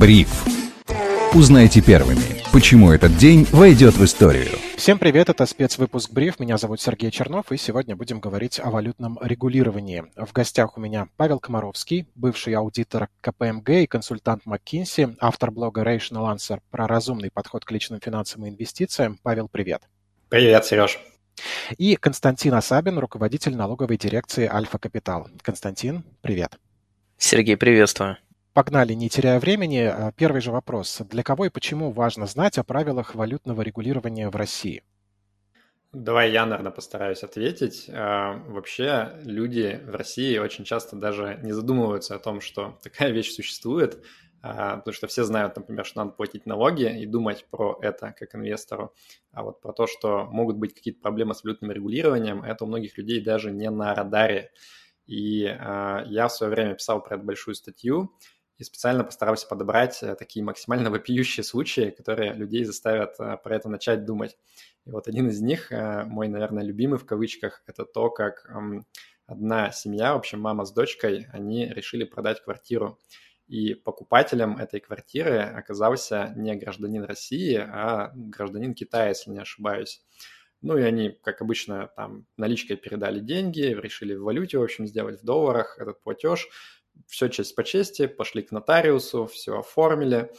Бриф. Узнайте первыми, почему этот день войдет в историю. Всем привет, это спецвыпуск «Бриф». Меня зовут Сергей Чернов, и сегодня будем говорить о валютном регулировании. В гостях у меня Павел Комаровский, бывший аудитор КПМГ и консультант МакКинси, автор блога Rational Answer про разумный подход к личным финансам и инвестициям. Павел, привет. Привет, Сереж. И Константин Асабин, руководитель налоговой дирекции «Альфа-Капитал». Константин, привет. Сергей, приветствую. Погнали, не теряя времени. Первый же вопрос. Для кого и почему важно знать о правилах валютного регулирования в России? Давай я, наверное, постараюсь ответить. Вообще люди в России очень часто даже не задумываются о том, что такая вещь существует, потому что все знают, например, что надо платить налоги и думать про это как инвестору. А вот про то, что могут быть какие-то проблемы с валютным регулированием, это у многих людей даже не на радаре. И я в свое время писал про это большую статью, и специально постарался подобрать такие максимально вопиющие случаи, которые людей заставят про это начать думать. И вот один из них, мой, наверное, любимый в кавычках, это то, как одна семья, в общем, мама с дочкой, они решили продать квартиру. И покупателем этой квартиры оказался не гражданин России, а гражданин Китая, если не ошибаюсь. Ну и они, как обычно, там наличкой передали деньги, решили в валюте, в общем, сделать в долларах этот платеж. Все честь по чести, пошли к нотариусу, все оформили,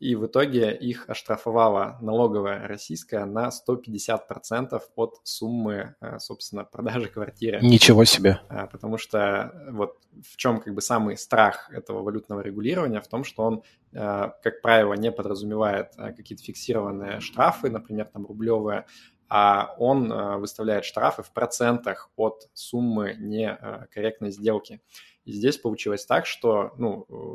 и в итоге их оштрафовала налоговая российская на 150% от суммы, собственно, продажи квартиры. Ничего себе! Потому что вот в чем как бы самый страх этого валютного регулирования, в том, что он, как правило, не подразумевает какие-то фиксированные штрафы, например, там рублевые, а он выставляет штрафы в процентах от суммы некорректной сделки. И здесь получилось так, что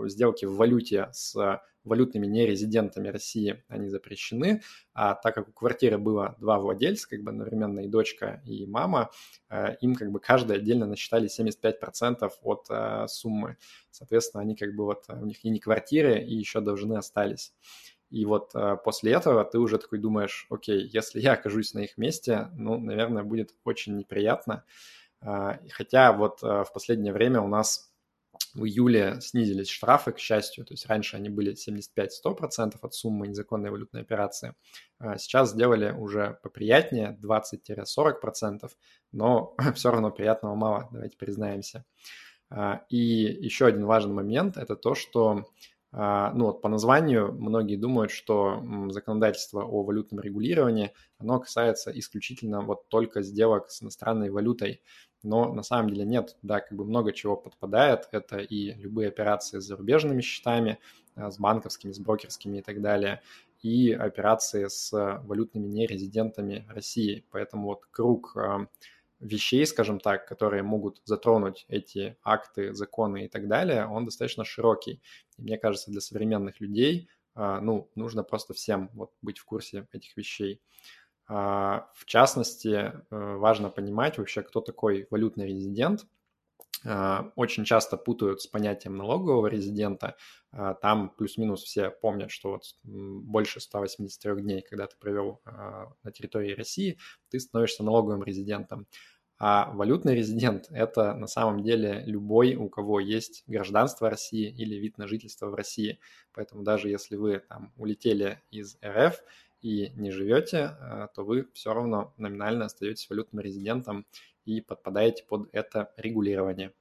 сделки в валюте с валютными нерезидентами России, они запрещены, а так как у квартиры было два владельца, как бы одновременно и дочка, и мама, им как бы каждый отдельно насчитали 75% от суммы. Соответственно, они как бы вот, у них и не квартиры, и еще должны остались. И вот после этого ты уже такой думаешь, окей, если я окажусь на их месте, наверное, будет очень неприятно. Хотя вот в последнее время у нас в июле снизились штрафы, к счастью. То есть раньше они были 75-100% от суммы незаконной валютной операции. Сейчас сделали уже поприятнее, 20-40%, но все равно приятного мало, давайте признаемся. И еще один важный момент – это то, что по названию многие думают, что законодательство о валютном регулировании, оно касается исключительно вот только сделок с иностранной валютой. Но на самом деле нет, да, как бы много чего подпадает. Это и любые операции с зарубежными счетами, с банковскими, с брокерскими и так далее, и операции с валютными нерезидентами России. Поэтому вот круг вещей, скажем так, которые могут затронуть эти акты, законы и так далее, он достаточно широкий. И мне кажется, для современных людей, нужно просто всем вот быть в курсе этих вещей. В частности, важно понимать вообще, кто такой валютный резидент. Очень часто путают с понятием налогового резидента. Там плюс-минус все помнят, что вот больше 183 дней, когда ты провел на территории России, ты становишься налоговым резидентом. А валютный резидент – это на самом деле любой, у кого есть гражданство России или вид на жительство в России. Поэтому даже если вы там улетели из РФ и не живете, то вы все равно номинально остаетесь валютным резидентом и подпадаете под это регулирование.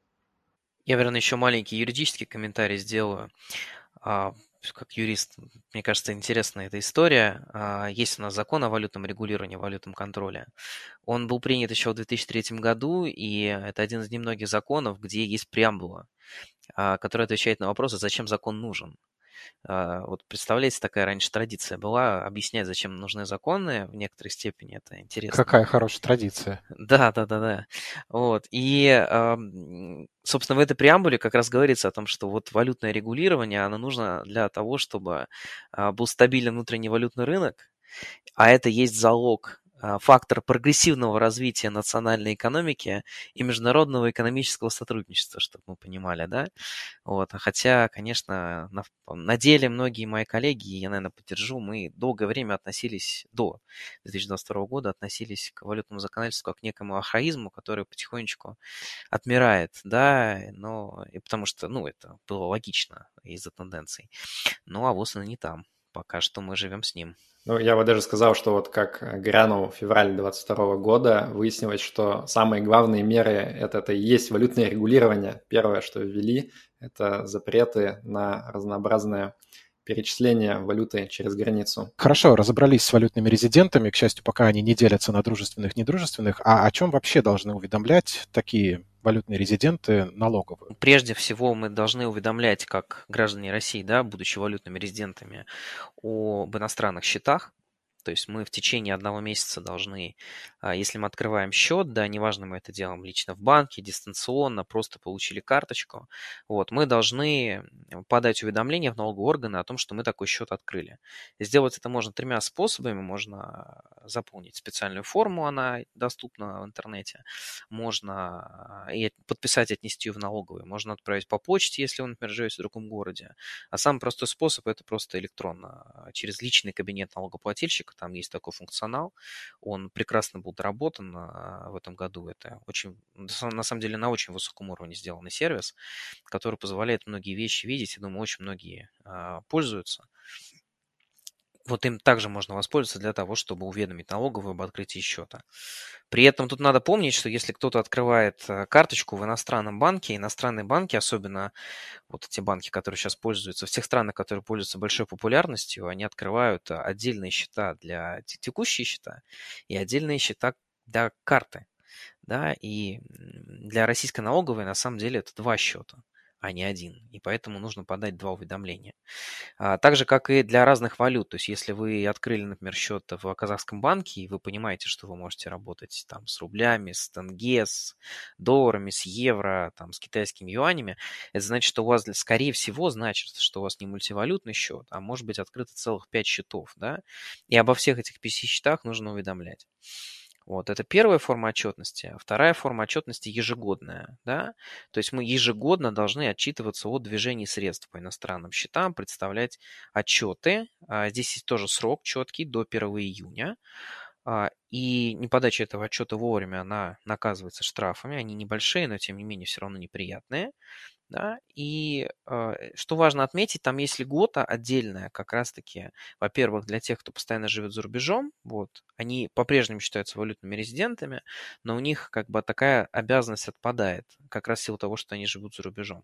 Я, наверное, еще маленький юридический комментарий сделаю. Как юрист, мне кажется, интересна эта история. Есть у нас закон о валютном регулировании, валютном контроле. Он был принят еще в 2003 году, и это один из немногих законов, где есть преамбула, которая отвечает на вопрос, зачем закон нужен. Вот представляете, такая раньше традиция была объяснять, зачем нужны законы, в некоторой степени это интересно. Какая хорошая традиция. Да. Вот. И, собственно, в этой преамбуле как раз говорится о том, что вот валютное регулирование, оно нужно для того, чтобы был стабилен внутренний валютный рынок, а это есть залог фактор прогрессивного развития национальной экономики и международного экономического сотрудничества, чтобы мы понимали, да. Вот. Хотя, конечно, на деле многие мои коллеги, я, наверное, поддержу, мы долгое время относились, до 2022 года, относились к валютному законодательству как к некому архаизму, который потихонечку отмирает, да, но и потому что, ну, это было логично из-за тенденций. Ну, а вот оно не там. Пока что мы живем с ним. Ну, я бы даже сказал, что вот как грянул февраль 2022 года, выяснилось, что самые главные меры – это и есть валютное регулирование. Первое, что ввели, это запреты на разнообразное перечисление валюты через границу. Хорошо, разобрались с валютными резидентами. К счастью, пока они не делятся на дружественных и недружественных. А о чем вообще должны уведомлять такие валютные резиденты налоговые? Прежде всего, мы должны уведомлять, как граждане России, да, будучи валютными резидентами, об иностранных счетах. То есть мы в течение 1 месяца должны, если мы открываем счет, да, неважно, мы это делаем лично в банке, дистанционно, просто получили карточку, вот, мы должны подать уведомление в налоговые органы о том, что мы такой счет открыли. Сделать это можно 3 способами. Можно заполнить специальную форму, она доступна в интернете, можно подписать, отнести ее в налоговую, можно отправить по почте, если вы, например, живете в другом городе. А самый простой способ – это просто электронно, через личный кабинет налогоплательщика. Там есть такой функционал, он прекрасно был доработан в этом году. Это очень, на самом деле, на очень высоком уровне сделанный сервис, который позволяет многие вещи видеть. Я думаю, очень многие пользуются. Вот им также можно воспользоваться для того, чтобы уведомить налоговую об открытии счета. При этом тут надо помнить, что если кто-то открывает карточку в иностранном банке, иностранные банки, особенно вот эти банки, которые сейчас пользуются, в тех странах, которые пользуются большой популярностью, они открывают отдельные счета для текущие счета и отдельные счета для карты. Да? И для российской налоговой на самом деле это 2 счета. А не 1. И поэтому нужно подать 2 уведомления. Так же, как и для разных валют. То есть, если вы открыли, например, счет в казахском банке, и вы понимаете, что вы можете работать там с рублями, с тенге, с долларами, с евро, там, с китайскими юанями, это значит, что у вас, скорее всего, значит, что у вас не мультивалютный счет, а может быть открыто целых 5 счетов. Да? И обо всех этих 5 счетах нужно уведомлять. Вот, это первая форма отчетности. А вторая форма отчетности ежегодная. Да? То есть мы ежегодно должны отчитываться о движении средств по иностранным счетам, представлять отчеты. Здесь есть тоже срок четкий, до 1 июня. И неподача этого отчета вовремя, она наказывается штрафами. Они небольшие, но тем не менее все равно неприятные. Да? И что важно отметить, там есть льгота отдельная как раз-таки, во-первых, для тех, кто постоянно живет за рубежом. Вот, они по-прежнему считаются валютными резидентами, но у них как бы такая обязанность отпадает как раз в силу того, что они живут за рубежом.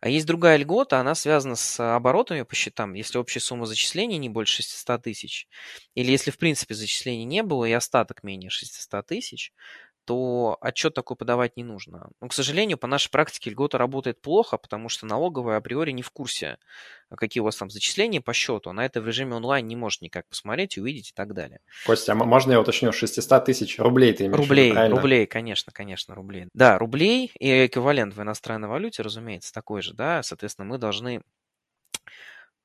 А есть другая льгота, она связана с оборотами по счетам. Если общая сумма зачислений не больше 600 тысяч, или если в принципе зачислений не было и остаток менее 600 тысяч, то отчет такой подавать не нужно. Но, к сожалению, по нашей практике льгота работает плохо, потому что налоговая априори не в курсе, какие у вас там зачисления по счету. Она это в режиме онлайн не может никак посмотреть, увидеть и так далее. Костя, а можно я уточню, 600 тысяч рублей ты имеешь в виду, правильно? Рублей, конечно, рублей. Да, рублей и эквивалент в иностранной валюте, разумеется, такой же, да. Соответственно, мы должны...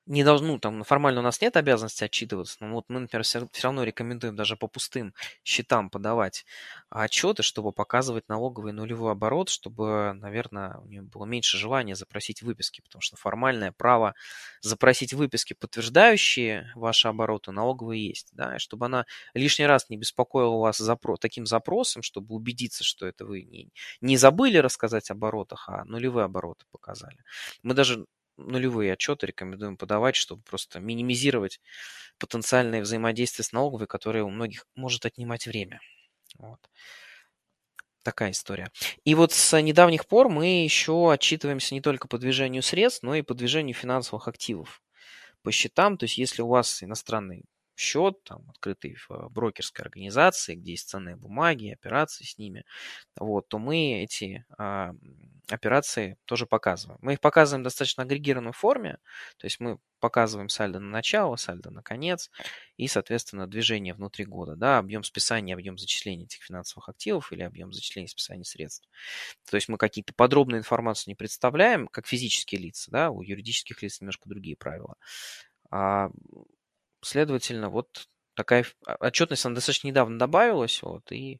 Не должны, там формально у нас нет обязанности отчитываться, но вот мы, например, все равно рекомендуем даже по пустым счетам подавать отчеты, чтобы показывать налоговый нулевой оборот, чтобы, наверное, у него было меньше желания запросить выписки, потому что формальное право запросить выписки, подтверждающие ваши обороты, налоговые есть, да, и чтобы она лишний раз не беспокоила вас таким запросом, чтобы убедиться, что это вы не забыли рассказать о оборотах, а нулевые обороты показали. Мы даже нулевые отчеты рекомендуем подавать, чтобы просто минимизировать потенциальное взаимодействие с налоговой, которое у многих может отнимать время. Вот. Такая история. И вот с недавних пор мы еще отчитываемся не только по движению средств, но и по движению финансовых активов по счетам. То есть если у вас иностранный счет, там, открытый в брокерской организации, где есть ценные бумаги, операции с ними, вот, то мы эти операции тоже показываем. Мы их показываем в достаточно агрегированной форме, то есть мы показываем сальдо на начало, сальдо на конец и, соответственно, движение внутри года, да, объем списания, объем зачисления этих финансовых активов или объем зачисления списания средств. То есть мы какие-то подробную информацию не представляем, как физические лица, да, у юридических лиц немножко другие правила. Следовательно, вот такая отчетность, она достаточно недавно добавилась, вот, и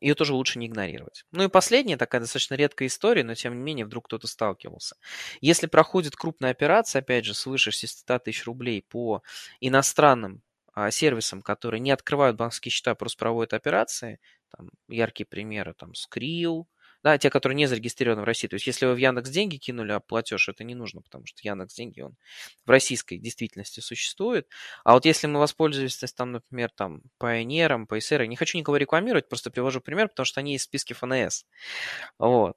ее тоже лучше не игнорировать. Ну и последняя такая достаточно редкая история, но тем не менее вдруг кто-то сталкивался. Если проходит крупная операция, опять же, свыше 600 тысяч рублей по иностранным сервисам, которые не открывают банковские счета, просто проводят операции, там, яркие примеры, там, Skrill, да, те, которые не зарегистрированы в России. То есть, если вы в Яндекс.Деньги кинули платеж, это не нужно, потому что Яндекс.Деньги, он в российской действительности существует. А вот если мы воспользуемся, там, например, там, Payeer, Payeer, не хочу никого рекламировать, просто привожу пример, потому что они есть в списке ФНС. Вот.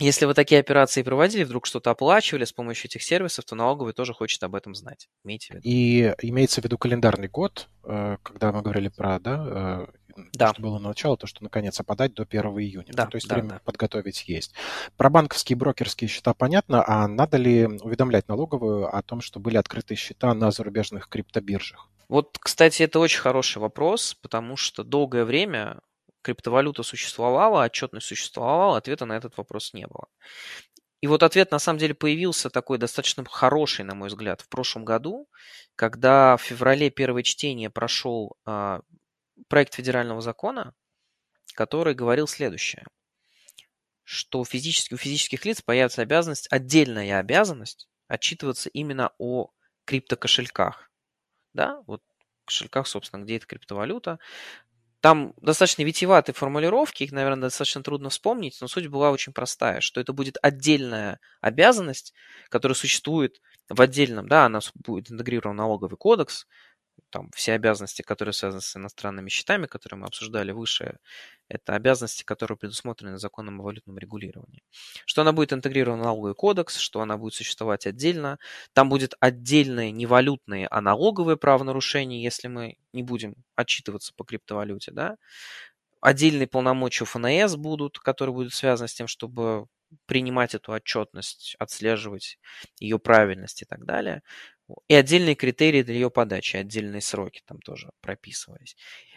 Если вы такие операции проводили, вдруг что-то оплачивали с помощью этих сервисов, то налоговый тоже хочет об этом знать. Имейте в виду. И имеется в виду календарный год, когда мы говорили про, да, да, то, что было на начало, то, что наконец, а подать до 1 июня. Да, ну, то есть да, время да. подготовить есть. Про банковские и брокерские счета понятно, а надо ли уведомлять налоговую о том, что были открыты счета на зарубежных криптобиржах? Вот, кстати, это очень хороший вопрос, потому что долгое время криптовалюта существовала, отчетность существовала, ответа на этот вопрос не было. И вот ответ, на самом деле, появился такой достаточно хороший, на мой взгляд, в прошлом году, когда в феврале первое чтение прошел проект федерального закона, который говорил следующее, что у физических лиц появится обязанность, отдельная обязанность, отчитываться именно о криптокошельках. Да, вот кошельках, собственно, где эта криптовалюта. Там достаточно витиеватые формулировки, их, наверное, достаточно трудно вспомнить, но суть была очень простая, что это будет отдельная обязанность, которая существует в отдельном, да, она будет интегрирована в налоговый кодекс, там все обязанности, которые связаны с иностранными счетами, которые мы обсуждали выше, это обязанности, которые предусмотрены законом о валютном регулировании. Что она будет интегрирована в налоговый кодекс, что она будет существовать отдельно. Там будут отдельные не валютные, а налоговые правонарушения, если мы не будем отчитываться по криптовалюте. Да? Отдельные полномочия ФНС будут, которые будут связаны с тем, чтобы принимать эту отчетность, отслеживать ее правильность и так далее. И отдельные критерии для ее подачи, отдельные сроки там тоже прописывались.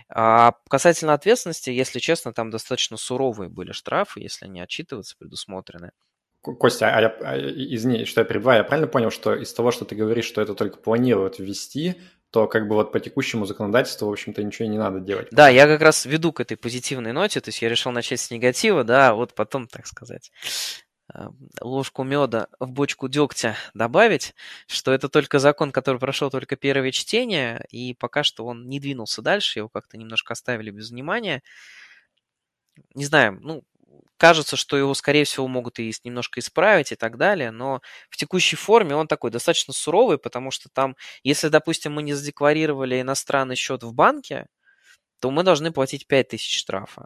А касательно ответственности, если честно, там достаточно суровые были штрафы, если они отчитываются, предусмотрены. Костя, извини, что я перебиваю, я правильно понял, что из того, что ты говоришь, что это только планируют ввести, то как бы вот по текущему законодательству, в общем-то, ничего и не надо делать. Да, я как раз веду к этой позитивной ноте, то есть я решил начать с негатива, да, вот потом, так сказать, ложку меда в бочку дегтя добавить, что это только закон, который прошел только первое чтение, и пока что он не двинулся дальше, его как-то немножко оставили без внимания. Не знаю, ну, кажется, что его, скорее всего, могут и немножко исправить и так далее, но в текущей форме он такой достаточно суровый, потому что там, если, допустим, мы не задекларировали иностранный счет в банке, то мы должны платить 5 тысяч штрафа.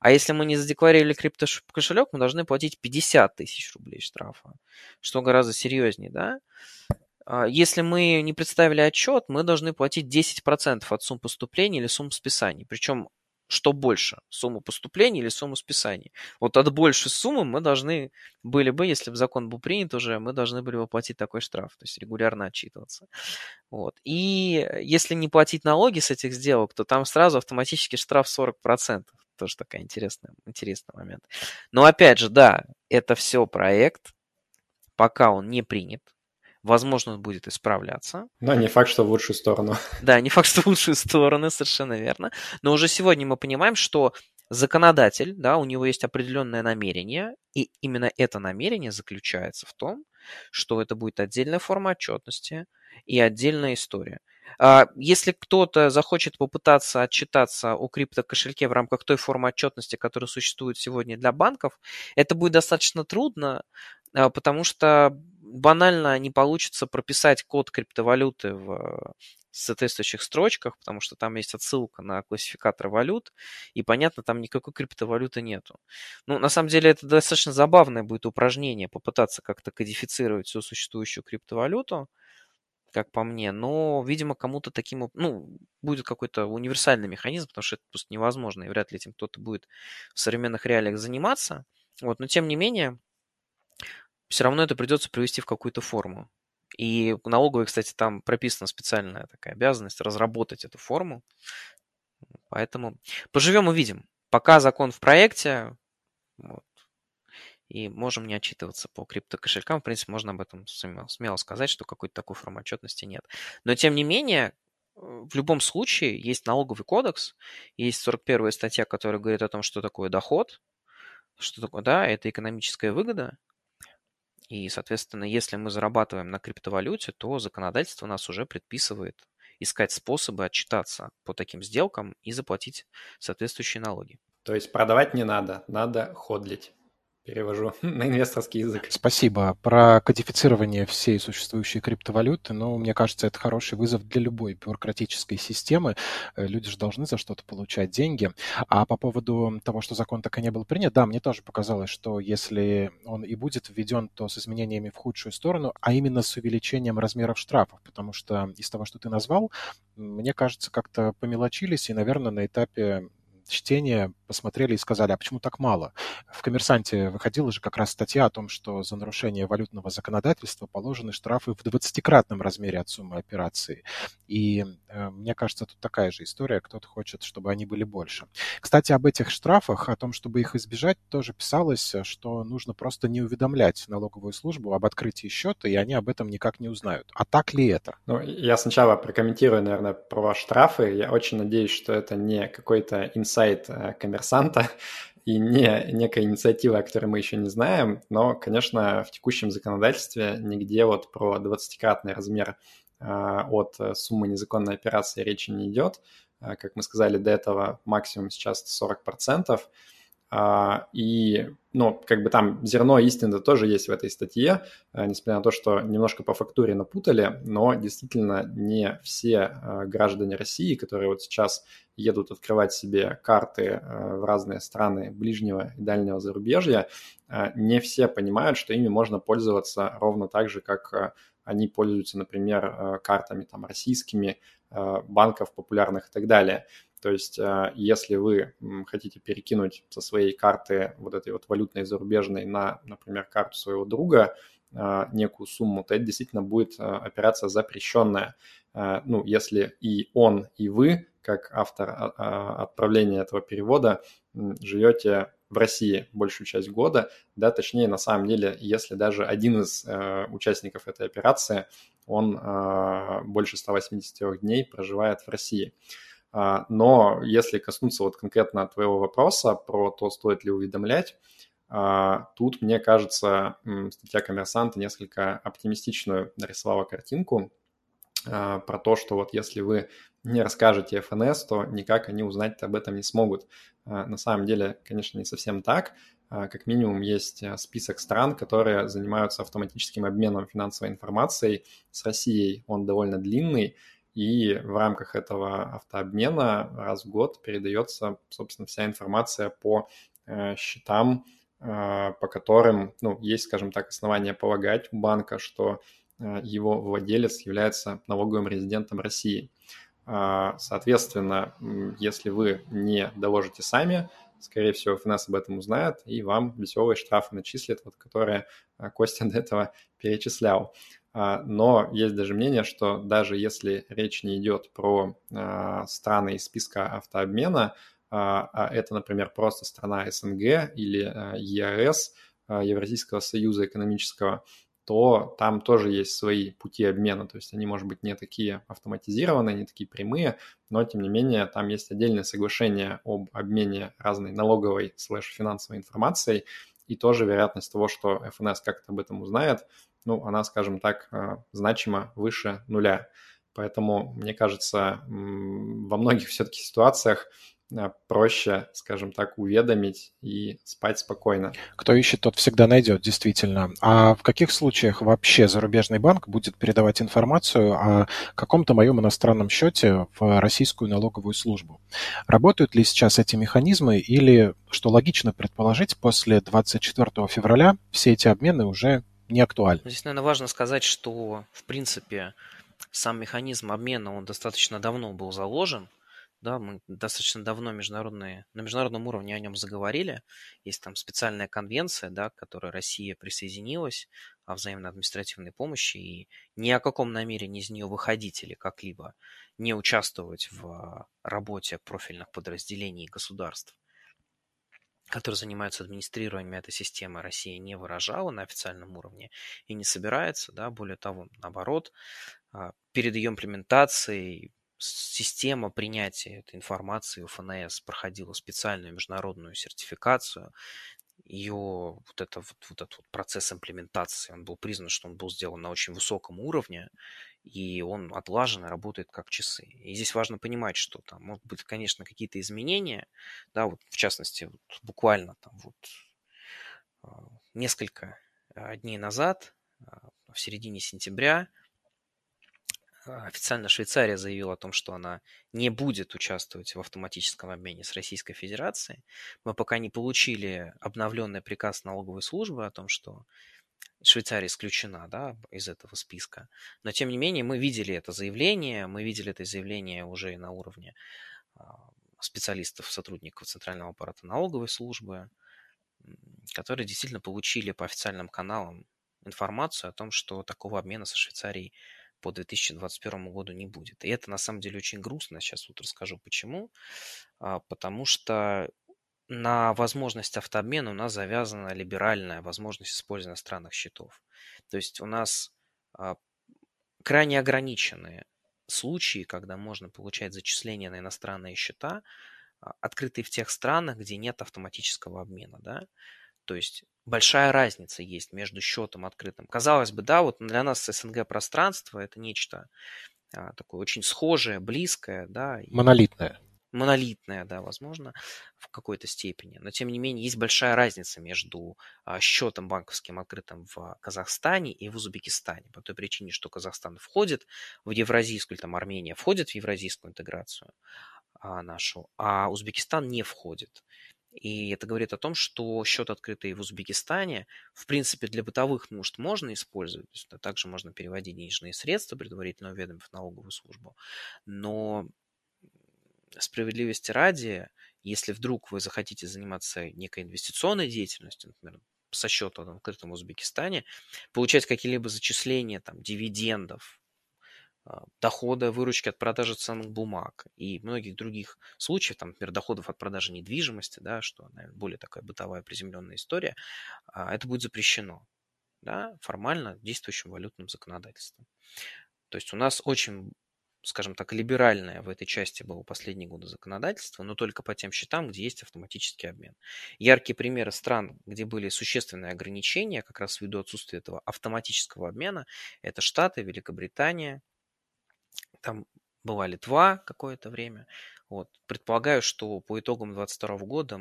А если мы не задекларировали криптокошелек, мы должны платить 50 тысяч рублей штрафа, что гораздо серьезнее, да? Если мы не представили отчет, мы должны платить 10% от сумм поступлений или сумм списаний. Причем, что больше, сумму поступлений или сумму списаний? Вот от большей суммы мы должны были бы, если бы закон был принят уже, мы должны были бы платить такой штраф, то есть регулярно отчитываться. Вот. И если не платить налоги с этих сделок, то там сразу автоматически штраф 40%. Тоже такой интересный момент. Но опять же, да, это все проект. Пока он не принят. Возможно, он будет исправляться. Но не факт, что в лучшую сторону. Да, не факт, что в лучшую сторону, совершенно верно. Но уже сегодня мы понимаем, что законодатель, да, у него есть определенное намерение. И именно это намерение заключается в том, что это будет отдельная форма отчетности и отдельная история. Если кто-то захочет попытаться отчитаться о криптокошельке в рамках той формы отчетности, которая существует сегодня для банков, это будет достаточно трудно, потому что банально не получится прописать код криптовалюты в соответствующих строчках, потому что там есть отсылка на классификатор валют, и, понятно, там никакой криптовалюты нету. Ну, на самом деле, это достаточно забавное будет упражнение попытаться как-то кодифицировать всю существующую криптовалюту, как по мне, но, видимо, кому-то таким, ну, будет какой-то универсальный механизм, потому что это просто невозможно, и вряд ли этим кто-то будет в современных реалиях заниматься. Вот, но, тем не менее, все равно это придется привести в какую-то форму. И у налоговой, кстати, там прописана специальная такая обязанность разработать эту форму. Поэтому поживем и увидим. Пока закон в проекте, вот, и можем не отчитываться по криптокошелькам. В принципе, можно об этом смело сказать, что какой-то такой формы отчетности нет. Но, тем не менее, в любом случае есть налоговый кодекс, есть 41-я статья, которая говорит о том, что такое доход, что такое, да, это экономическая выгода. И, соответственно, если мы зарабатываем на криптовалюте, то законодательство нас уже предписывает искать способы отчитаться по таким сделкам и заплатить соответствующие налоги. То есть продавать не надо, надо ходлить. Перевожу на инвесторский язык. Спасибо. Про кодифицирование всей существующей криптовалюты, но, мне кажется, это хороший вызов для любой бюрократической системы. Люди же должны за что-то получать деньги. А по поводу того, что закон так и не был принят, да, мне тоже показалось, что если он и будет введен, то с изменениями в худшую сторону, а именно с увеличением размеров штрафов, потому что из того, что ты назвал, мне кажется, как-то помелочились и, наверное, на этапе чтение, посмотрели и сказали, а почему так мало? В «Коммерсанте» выходила же как раз статья о том, что за нарушение валютного законодательства положены штрафы в 20-кратном размере от суммы операции. И мне кажется, тут такая же история. Кто-то хочет, чтобы они были больше. Кстати, об этих штрафах, о том, чтобы их избежать, тоже писалось, что нужно просто не уведомлять налоговую службу об открытии счета, и они об этом никак не узнают. А так ли это? Ну, я сначала прокомментирую, наверное, про штрафы. Я очень надеюсь, что это не какой-то сайт «Коммерсанта» и не некая инициатива, о которой мы еще не знаем, но, конечно, в текущем законодательстве нигде вот про 20-кратный размер от суммы незаконной операции речи не идет. Как мы сказали до этого, максимум сейчас 40%. И, ну, как бы там зерно истины тоже есть в этой статье, несмотря на то, что немножко по фактуре напутали, но действительно не все граждане России, которые вот сейчас едут открывать себе карты в разные страны ближнего и дальнего зарубежья, не все понимают, что ими можно пользоваться ровно так же, как они пользуются, например, картами там российскими, банков популярных и так далее. То есть если вы хотите перекинуть со своей карты вот этой вот валютной зарубежной на, например, карту своего друга некую сумму, то это действительно будет операция запрещенная. Ну, если и он, и вы, как автор отправления этого перевода, живете в России большую часть года, да, точнее, на самом деле, если даже один из участников этой операции, он больше 183 дней проживает в России. Но если коснуться вот конкретно твоего вопроса про то, стоит ли уведомлять, тут, мне кажется, статья «Коммерсанта» несколько оптимистичную нарисовала картинку про то, что вот если вы не расскажете ФНС, то никак они узнать об этом не смогут. На самом деле, конечно, не совсем так. Как минимум есть список стран, которые занимаются автоматическим обменом финансовой информацией с Россией. Он довольно длинный. И в рамках этого автообмена раз в год передается, собственно, вся информация по счетам, по которым, ну, есть, скажем так, основания полагать у банка, что его владелец является налоговым резидентом России. Соответственно, если вы не доложите сами, скорее всего, ФНС об этом узнает, и вам веселые штрафы начислят, вот, которые Костя до этого перечислял. Но есть даже мнение, что даже если речь не идет про страны из списка автообмена, а это, например, просто страна СНГ или ЕАЭС, Евразийского союза экономического, то там тоже есть свои пути обмена. То есть они, может быть, не такие автоматизированные, не такие прямые, но, тем не менее, там есть отдельное соглашение об обмене разной налоговой /финансовой информацией, и тоже вероятность того, что ФНС как-то об этом узнает, ну, она, скажем так, значимо выше нуля. Поэтому, мне кажется, во многих все-таки ситуациях проще, скажем так, уведомить и спать спокойно. Кто ищет, тот всегда найдет, действительно. А в каких случаях вообще зарубежный банк будет передавать информацию о каком-то моем иностранном счете в российскую налоговую службу? Работают ли сейчас эти механизмы или, что логично предположить, после 24 февраля все эти обмены уже не актуальны? Здесь, наверное, важно сказать, что, в принципе, сам механизм обмена, он достаточно давно был заложен. Да, мы достаточно давно на международном уровне о нем заговорили. Есть там специальная конвенция, да, к которой Россия присоединилась, о взаимной административной помощи. И ни о каком намерении из нее выходить или как-либо не участвовать в работе профильных подразделений государств которые занимаются администрированием этой системы, Россия не выражала на официальном уровне и не собирается, да, более того, наоборот, перед ее имплементацией система принятия этой информации у ФНС проходила специальную международную сертификацию. Ее этот процесс имплементации, он был признан, что он был сделан на очень высоком уровне, и он отлажен и работает как часы. И здесь важно понимать, что там могут быть, конечно, какие-то изменения, да, вот в частности, вот буквально там вот несколько дней назад, в середине сентября, официально Швейцария заявила о том, что она не будет участвовать в автоматическом обмене с Российской Федерацией. Мы пока не получили обновленный приказ налоговой службы о том, что Швейцария исключена, да, из этого списка. Но, тем не менее, мы видели это заявление. Мы видели это заявление уже и на уровне специалистов, сотрудников Центрального аппарата налоговой службы, которые действительно получили по официальным каналам информацию о том, что такого обмена со Швейцарией по 2021 году не будет. И это на самом деле очень грустно. Сейчас вот расскажу почему. Потому что на возможность автообмена у нас завязана либеральная возможность использования иностранных счетов. То есть у нас крайне ограниченные случаи, когда можно получать зачисления на иностранные счета, открытые в тех странах, где нет автоматического обмена, да? То есть большая разница есть между счетом открытым. Казалось бы, да, вот для нас СНГ-пространство это нечто такое очень схожее, близкое, да. Монолитное. Монолитное, да, возможно, в какой-то степени. Но, тем не менее, есть большая разница между счетом банковским открытым в Казахстане и в Узбекистане. По той причине, что Казахстан входит в евразийскую, или там Армения входит в евразийскую интеграцию нашу, а Узбекистан не входит. И это говорит о том, что счет, открытый в Узбекистане, в принципе, для бытовых нужд можно использовать. То есть, также можно переводить денежные средства, предварительно уведомив налоговую службу. Но справедливости ради, если вдруг вы захотите заниматься некой инвестиционной деятельностью, например, со счетом открытым в Узбекистане, получать какие-либо зачисления там, дивидендов, дохода, выручки от продажи ценных бумаг и многих других случаев, там, например, доходов от продажи недвижимости, да, что, наверное, более такая бытовая приземленная история, это будет запрещено, да, формально действующим валютным законодательством. То есть у нас очень, скажем так, либеральное в этой части было последние годы законодательство, но только по тем счетам, где есть автоматический обмен. Яркие примеры стран, где были существенные ограничения, как раз ввиду отсутствия этого автоматического обмена, это Штаты, Великобритания, там была Литва какое-то время. Вот. Предполагаю, что по итогам 2022 года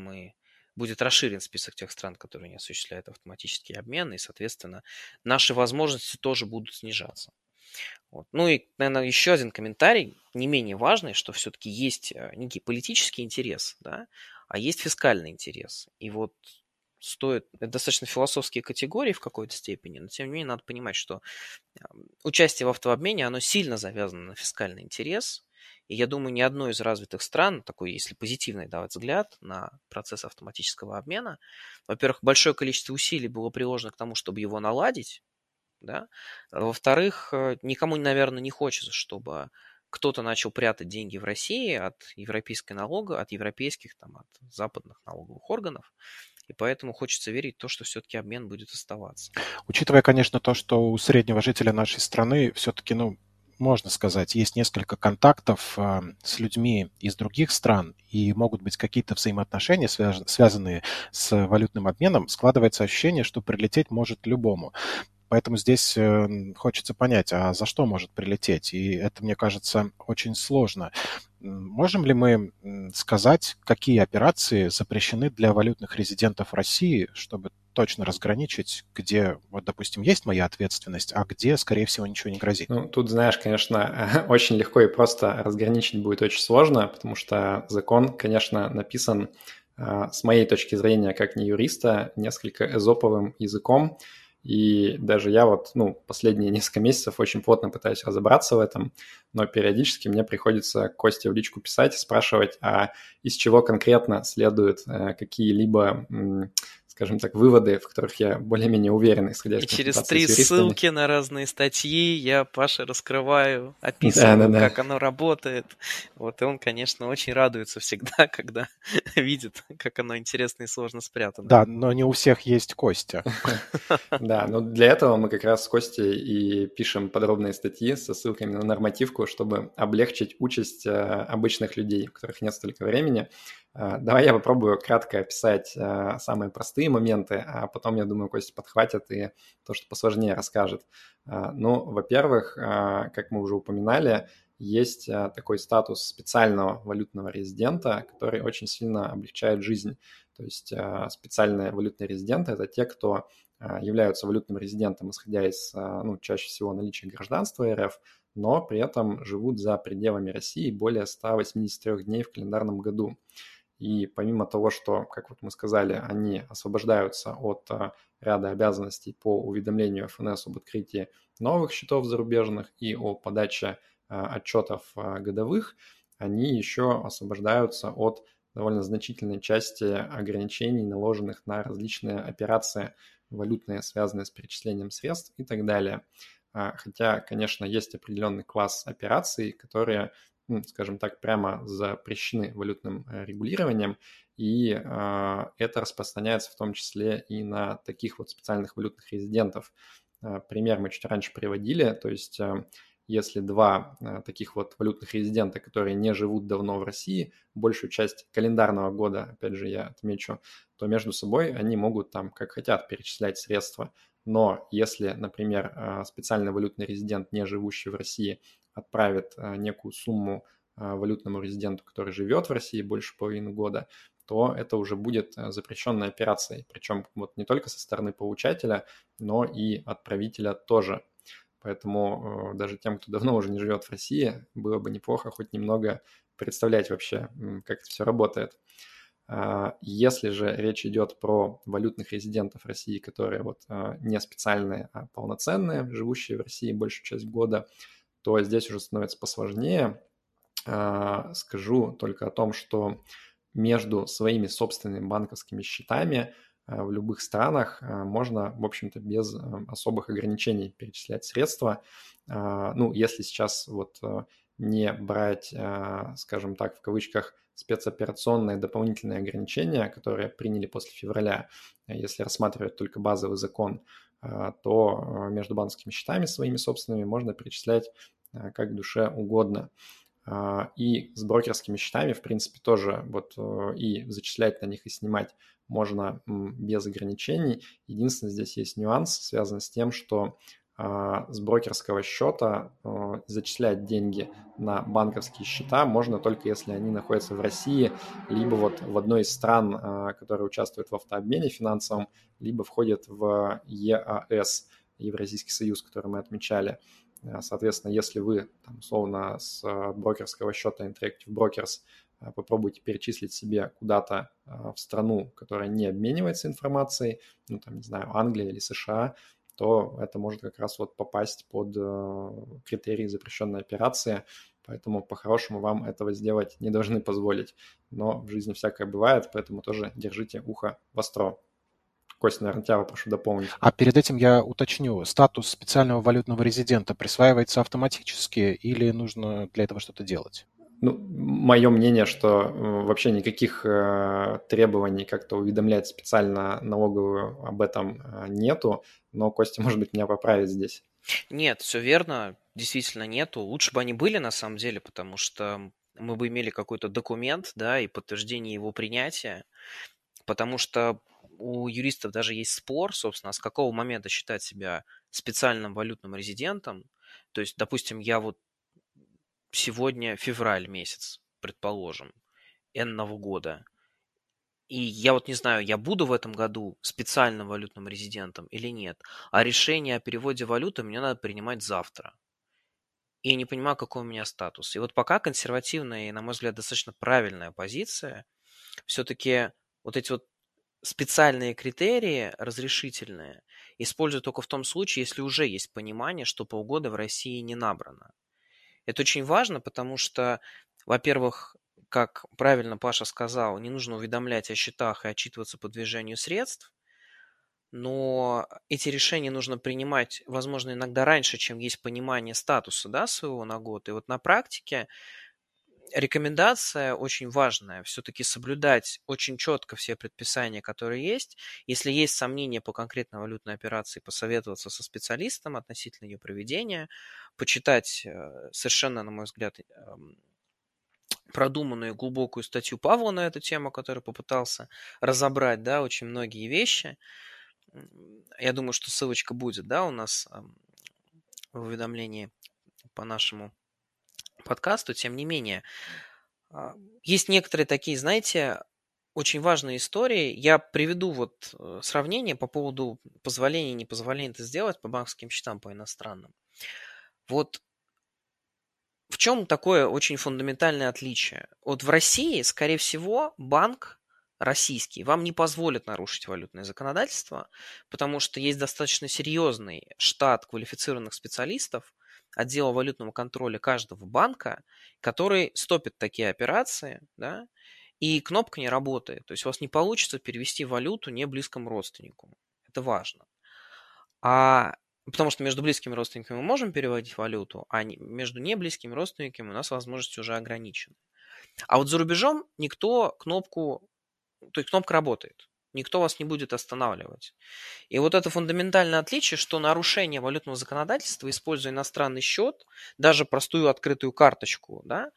будет расширен список тех стран, которые не осуществляют автоматический обмен, и, соответственно, наши возможности тоже будут снижаться. Вот. Ну и, наверное, еще один комментарий, не менее важный, что все-таки есть некий политический интерес, да, а есть фискальный интерес. И вот это достаточно философские категории в какой-то степени, но тем не менее надо понимать, что участие в автообмене, оно сильно завязано на фискальный интерес, и я думаю, ни одной из развитых стран, такой, если позитивный давать взгляд на процесс автоматического обмена, во-первых, большое количество усилий было приложено к тому, чтобы его наладить, да? Во-вторых, никому, наверное, не хочется, чтобы кто-то начал прятать деньги в России от европейской налога, от европейских, там, от западных налоговых органов. И поэтому хочется верить в то, что все-таки обмен будет оставаться. Учитывая, конечно, то, что у среднего жителя нашей страны все-таки, ну, можно сказать, есть несколько контактов с людьми из других стран, и могут быть какие-то взаимоотношения, связанные с валютным обменом, складывается ощущение, что прилететь может любому. Поэтому здесь хочется понять, а за что может прилететь? И это, мне кажется, очень сложно. Можем ли мы сказать, какие операции запрещены для валютных резидентов России, чтобы точно разграничить, где, вот, допустим, есть моя ответственность, а где, скорее всего, ничего не грозит? Ну, тут, знаешь, конечно, очень легко и просто разграничить будет очень сложно, потому что закон, конечно, написан, с моей точки зрения, как не юриста, несколько эзоповым языком. И даже я вот, последние несколько месяцев очень плотно пытаюсь разобраться в этом, но периодически мне приходится Косте в личку писать и спрашивать, а из чего конкретно следуют какие-либо, скажем так, выводы, в которых я более-менее уверен, исходя из консультации с юристами. И через 3 ссылки на разные статьи я Паше раскрываю, описываю, как оно работает. Вот, и он, конечно, очень радуется всегда, когда видит, как оно интересно и сложно спрятано. Да, но не у всех есть Костя. Да, но для этого мы как раз с Костей и пишем подробные статьи со ссылками на нормативку, чтобы облегчить участь обычных людей, у которых нет столько времени. Давай я попробую кратко описать самые простые моменты, а потом, я думаю, Костя подхватит и то, что посложнее, расскажет. Ну, во-первых, как мы уже упоминали, есть такой статус специального валютного резидента, который очень сильно облегчает жизнь. То есть специальные валютные резиденты – это те, кто являются валютным резидентом, исходя из, чаще всего, наличия гражданства РФ, но при этом живут за пределами России более 183 дней в календарном году. И помимо того, что, как вот мы сказали, они освобождаются от ряда обязанностей по уведомлению ФНС об открытии новых счетов зарубежных и о подаче отчетов годовых, они еще освобождаются от довольно значительной части ограничений, наложенных на различные операции валютные, связанные с перечислением средств и так далее. Хотя, конечно, есть определенный класс операций, которые, скажем так, прямо запрещены валютным регулированием, и это распространяется в том числе и на таких вот специальных валютных резидентов. Пример мы чуть раньше приводили, то есть если 2 таких вот валютных резидента, которые не живут давно в России, большую часть календарного года, опять же, я отмечу, то между собой они могут там как хотят перечислять средства. Но если, например, специальный валютный резидент, не живущий в России, отправит некую сумму валютному резиденту, который живет в России больше половины года, то это уже будет запрещенной операцией. Причем вот не только со стороны получателя, но и отправителя тоже. Поэтому даже тем, кто давно уже не живет в России, было бы неплохо хоть немного представлять вообще, как это все работает. Если же речь идет про валютных резидентов России, которые вот не специальные, а полноценные, живущие в России большую часть года, то здесь уже становится посложнее. Скажу только о том, что между своими собственными банковскими счетами в любых странах можно, в общем-то, без особых ограничений перечислять средства. Ну, если сейчас вот не брать, скажем так, в кавычках, спецоперационные дополнительные ограничения, которые приняли после февраля, если рассматривать только базовый закон, то между банковскими счетами своими собственными можно перечислять как душе угодно. И с брокерскими счетами, в принципе, тоже вот и зачислять на них, и снимать можно без ограничений. Единственное, здесь есть нюанс, связанный с тем, что с брокерского счета зачислять деньги на банковские счета можно только если они находятся в России, либо вот в одной из стран, которые участвуют в автообмене финансовом, либо входят в ЕАС, Евразийский союз, который мы отмечали. Соответственно, если вы, там, условно, с брокерского счета Interactive Brokers попробуйте перечислить себе куда-то в страну, которая не обменивается информацией, ну, там, не знаю, Англия или США, то это может как раз вот попасть под критерии запрещенной операции, поэтому по-хорошему вам этого сделать не должны позволить. Но в жизни всякое бывает, поэтому тоже держите ухо востро. Костя, наверное, тебя попрошу дополнить. А перед этим я уточню, статус специального валютного резидента присваивается автоматически или нужно для этого что-то делать? Ну, мое мнение, что вообще никаких требований как-то уведомлять специально налоговую об этом нету, но Костя, может быть, меня поправит здесь. Нет, все верно, действительно нету. Лучше бы они были на самом деле, потому что мы бы имели какой-то документ, да, и подтверждение его принятия, потому что у юристов даже есть спор, собственно, с какого момента считать себя специальным валютным резидентом. То есть, допустим, я вот сегодня февраль месяц, предположим, n-ного года. И я вот не знаю, я буду в этом году специальным валютным резидентом или нет. А решение о переводе валюты мне надо принимать завтра. И я не понимаю, какой у меня статус. И вот пока консервативная и, на мой взгляд, достаточно правильная позиция, все-таки вот эти вот специальные критерии разрешительные используют только в том случае, если уже есть понимание, что полгода в России не набрано. Это очень важно, потому что, во-первых, как правильно Паша сказал, не нужно уведомлять о счетах и отчитываться по движению средств. но эти решения нужно принимать, возможно, иногда раньше, чем есть понимание статуса, да, своего на год. И вот на практике рекомендация очень важная, все-таки соблюдать очень четко все предписания, которые есть. Если есть сомнения по конкретной валютной операции, посоветоваться со специалистом относительно ее проведения, почитать совершенно, на мой взгляд, продуманную глубокую статью Павла на эту тему, который попытался разобрать, да, очень многие вещи. Я думаю, что ссылочка будет, да, у нас в уведомлении по нашему подкасту. Тем не менее, есть некоторые такие, знаете, очень важные истории. Я приведу вот сравнение по поводу позволения и непозволения это сделать по банковским счетам, по иностранным. Вот в чем такое очень фундаментальное отличие? Вот в России, скорее всего, банк российский вам не позволит нарушить валютное законодательство, потому что есть достаточно серьезный штат квалифицированных специалистов, отдела валютного контроля каждого банка, который стопит такие операции, да, и кнопка не работает. То есть у вас не получится перевести валюту не близкому родственнику. Это важно. Потому что между близкими родственниками мы можем переводить валюту, а между неблизкими родственниками у нас возможности уже ограничены. А вот за рубежом никто кнопку... То есть кнопка работает. Никто вас не будет останавливать. И вот это фундаментальное отличие, что нарушение валютного законодательства, используя иностранный счет, даже простую открытую карточку, да,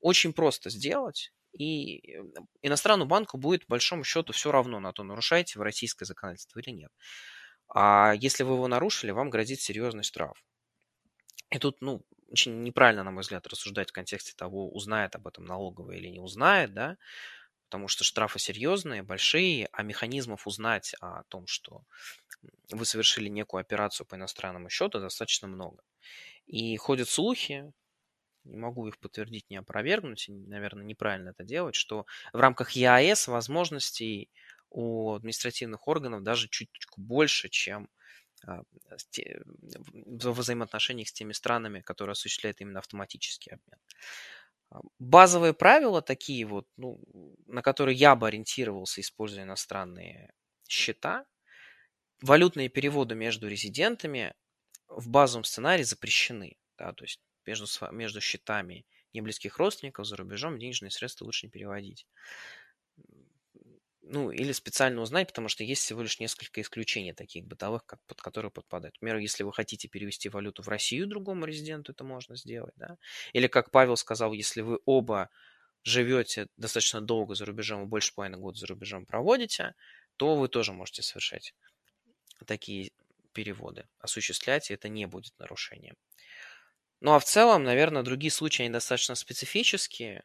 очень просто сделать. И иностранному банку будет, по большому счету, все равно на то, нарушаете вы российское законодательство или нет. А если вы его нарушили, вам грозит серьезный штраф. И тут, очень неправильно, на мой взгляд, рассуждать в контексте того, узнает об этом налоговая или не узнает, да, потому что штрафы серьезные, большие, а механизмов узнать о том, что вы совершили некую операцию по иностранному счету, достаточно много. И ходят слухи, не могу их подтвердить, не опровергнуть, и, наверное, неправильно это делать, что в рамках ЕАЭС возможностей у административных органов даже чуточку больше, чем в взаимоотношениях с теми странами, которые осуществляют именно автоматический обмен. Базовые правила такие вот, на которые я бы ориентировался, используя иностранные счета. Валютные переводы между резидентами в базовом сценарии запрещены. Да, то есть между счетами неблизких родственников за рубежом денежные средства лучше не переводить. Или специально узнать, потому что есть всего лишь несколько исключений таких бытовых, под которые подпадают. Например, если вы хотите перевести валюту в Россию другому резиденту, это можно сделать. Да? Или, как Павел сказал, если вы оба живете достаточно долго за рубежом и больше половины года за рубежом проводите, то вы тоже можете совершать такие переводы, осуществлять, и это не будет нарушением. А в целом, наверное, другие случаи, они достаточно специфические.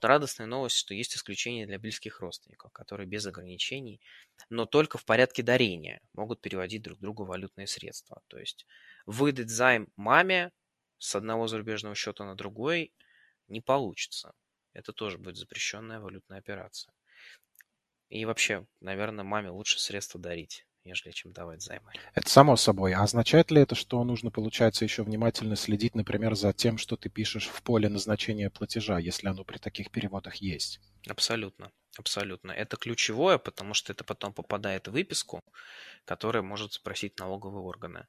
Радостная новость, что есть исключения для близких родственников, которые без ограничений, но только в порядке дарения могут переводить друг другу валютные средства. То есть выдать займ маме с одного зарубежного счета на другой не получится. Это тоже будет запрещенная валютная операция. И вообще, наверное, маме лучше средства дарить, нежели чем давать займы. Это само собой. А означает ли это, что нужно, получается, еще внимательно следить, например, за тем, что ты пишешь в поле назначения платежа, если оно при таких переводах есть? Абсолютно. Это ключевое, потому что это потом попадает в выписку, которая может спросить налоговые органы.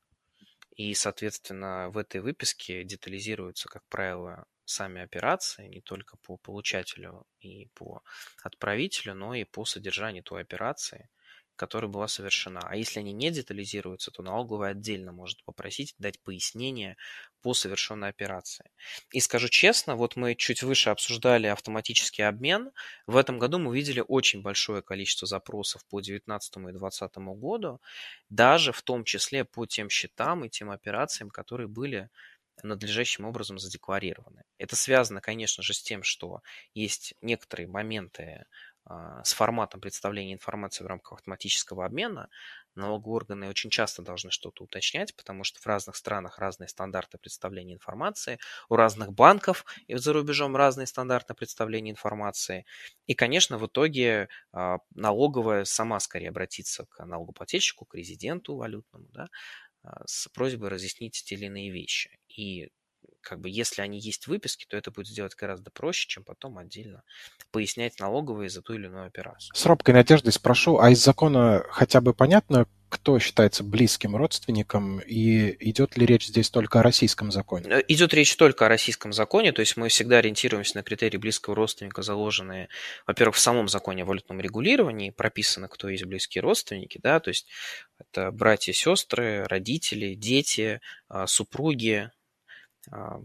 И, соответственно, в этой выписке детализируются, как правило, сами операции, не только по получателю и по отправителю, но и по содержанию той операции, которая была совершена. А если они не детализируются, то налоговая отдельно может попросить дать пояснение по совершенной операции. И скажу честно, вот мы чуть выше обсуждали автоматический обмен. В этом году мы видели очень большое количество запросов по 2019 и 2020 году, даже в том числе по тем счетам и тем операциям, которые были надлежащим образом задекларированы. Это связано, конечно же, с тем, что есть некоторые моменты с форматом представления информации в рамках автоматического обмена. Налоговые органы очень часто должны что-то уточнять, потому что в разных странах разные стандарты представления информации, у разных банков и за рубежом разные стандарты представления информации. И, конечно, в итоге налоговая сама скорее обратится к налогоплательщику, к резиденту валютному, да, с просьбой разъяснить те или иные вещи. И как бы если они есть в выписке, то это будет сделать гораздо проще, чем потом отдельно пояснять налоговые за ту или иную операцию. С робкой надеждой спрошу, а из закона хотя бы понятно, кто считается близким родственником, и идет ли речь здесь только о российском законе? Идет речь только о российском законе, то есть мы всегда ориентируемся на критерии близкого родственника, заложенные, во-первых, в самом законе о валютном регулировании, прописано, кто есть близкие родственники, да, то есть это братья, сестры, родители, дети, супруги, то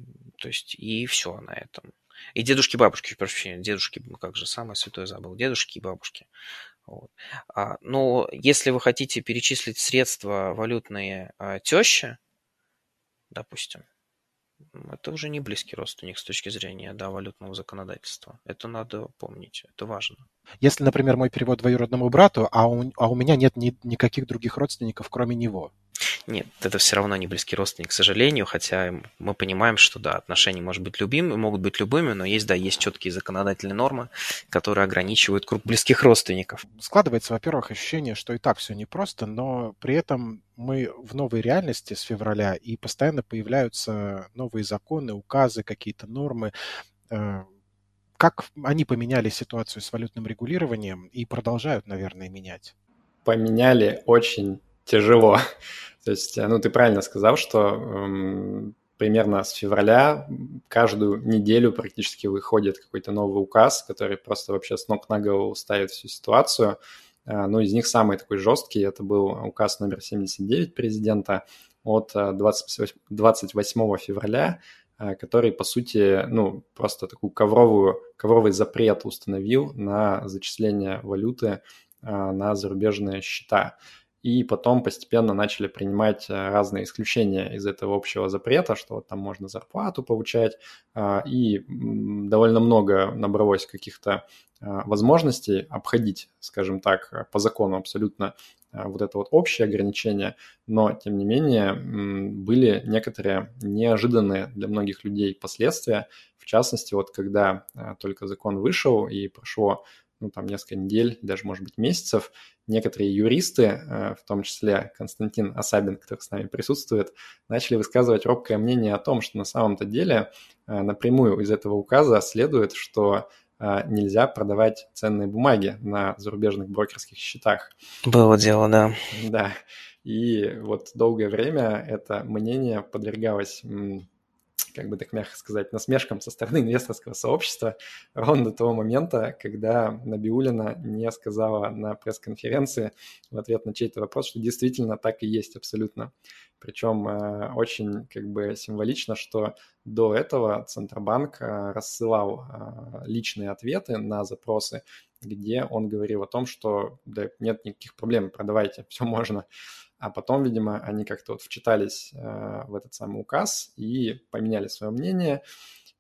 есть и все на этом. И дедушки, бабушки, прошу прощения, дедушки, как же самое святое забыл, дедушки и бабушки. Вот. Но если вы хотите перечислить средства валютные тещи, допустим, это уже не близкий родственник с точки зрения валютного законодательства. Это надо помнить, это важно. Если, например, мой перевод двоюродному брату, а у меня нет никаких других родственников, кроме него. Нет, это все равно не близкий родственник, к сожалению, хотя мы понимаем, что да, отношения могут быть любыми, но есть четкие законодательные нормы, которые ограничивают круг близких родственников. Складывается, во-первых, ощущение, что и так все непросто, но при этом мы в новой реальности с февраля, и постоянно появляются новые законы, указы, какие-то нормы. Как они поменяли ситуацию с валютным регулированием и продолжают, наверное, менять? Поменяли очень тяжело. То есть, ты правильно сказал, что примерно с февраля каждую неделю практически выходит какой-то новый указ, который просто вообще с ног на голову ставит всю ситуацию. Из них самый такой жесткий, это был указ номер 79 президента от 28 февраля, который, по сути, просто такой ковровый запрет установил на зачисление валюты на зарубежные счета. И потом постепенно начали принимать разные исключения из этого общего запрета, что там можно зарплату получать, и довольно много набралось каких-то возможностей обходить, скажем так, по закону абсолютно вот это вот общее ограничение, но, тем не менее, были некоторые неожиданные для многих людей последствия, в частности, когда только закон вышел и прошло несколько недель, даже, может быть, месяцев, некоторые юристы, в том числе Константин Асабин, который с нами присутствует, начали высказывать робкое мнение о том, что на самом-то деле напрямую из этого указа следует, что нельзя продавать ценные бумаги на зарубежных брокерских счетах. Было дело, да. Да, и долгое время это мнение подвергалось, как бы так мягко сказать, насмешкам со стороны инвесторского сообщества ровно до того момента, когда Набиуллина не сказала на пресс-конференции в ответ на чей-то вопрос, что действительно так и есть абсолютно. Причем очень символично, что до этого Центробанк рассылал личные ответы на запросы, где он говорил о том, что да, нет никаких проблем, продавайте, все можно. А потом, видимо, они как-то вчитались в этот самый указ и поменяли свое мнение.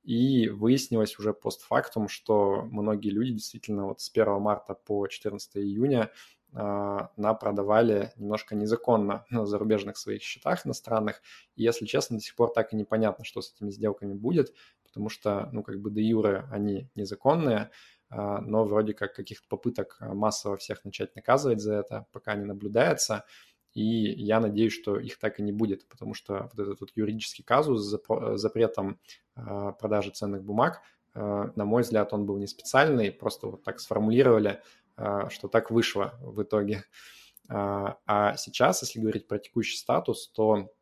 И выяснилось уже постфактум, что многие люди действительно с 1 марта по 14 июня напродавали немножко незаконно на зарубежных своих счетах иностранных. И, если честно, до сих пор так и непонятно, что с этими сделками будет, потому что, де юре они незаконные, но вроде как каких-то попыток массово всех начать наказывать за это пока не наблюдается. И я надеюсь, что их так и не будет, потому что этот юридический казус с запретом продажи ценных бумаг, на мой взгляд, он был не специальный, просто так сформулировали, что так вышло в итоге. А сейчас, если говорить про текущий статус, то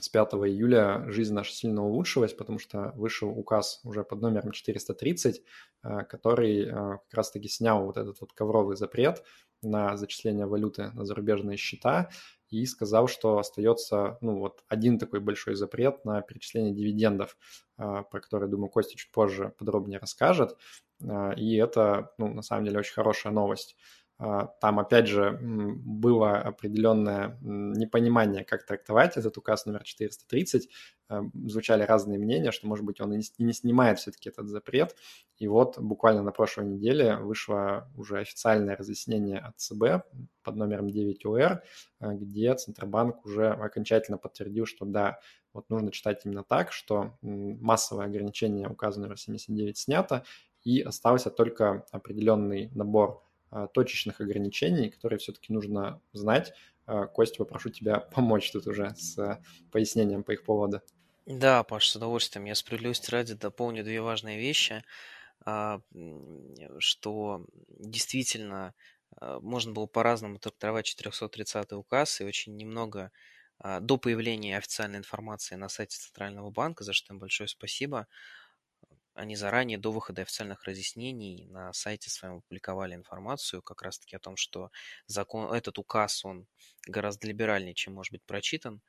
с 5 июля жизнь наша сильно улучшилась, потому что вышел указ уже под номером 430, который как раз-таки снял этот ковровый запрет на зачисление валюты на зарубежные счета и сказал, что остается один такой большой запрет на перечисление дивидендов, про который, думаю, Костя чуть позже подробнее расскажет. И это, на самом деле, очень хорошая новость. Там, опять же, было определенное непонимание, как трактовать этот указ номер 430. Звучали разные мнения, что, может быть, он и не снимает все-таки этот запрет. И буквально на прошлой неделе вышло уже официальное разъяснение от ЦБ под номером 9 УР, где Центробанк уже окончательно подтвердил, что да, нужно читать именно так, что массовое ограничение указа номер 79 снято, и остался только определенный набор точечных ограничений, которые все-таки нужно знать. Костя, попрошу тебя помочь тут уже с пояснением по их поводу. Да, Паш, с удовольствием. Я справедливости ради дополню две важные вещи, что действительно можно было по-разному трактовать 430-й указ, и очень немного до появления официальной информации на сайте Центрального банка, за что им большое спасибо, они заранее, до выхода официальных разъяснений, на сайте своем опубликовали информацию как раз-таки о том, что этот указ, он гораздо либеральнее, чем может быть прочитан.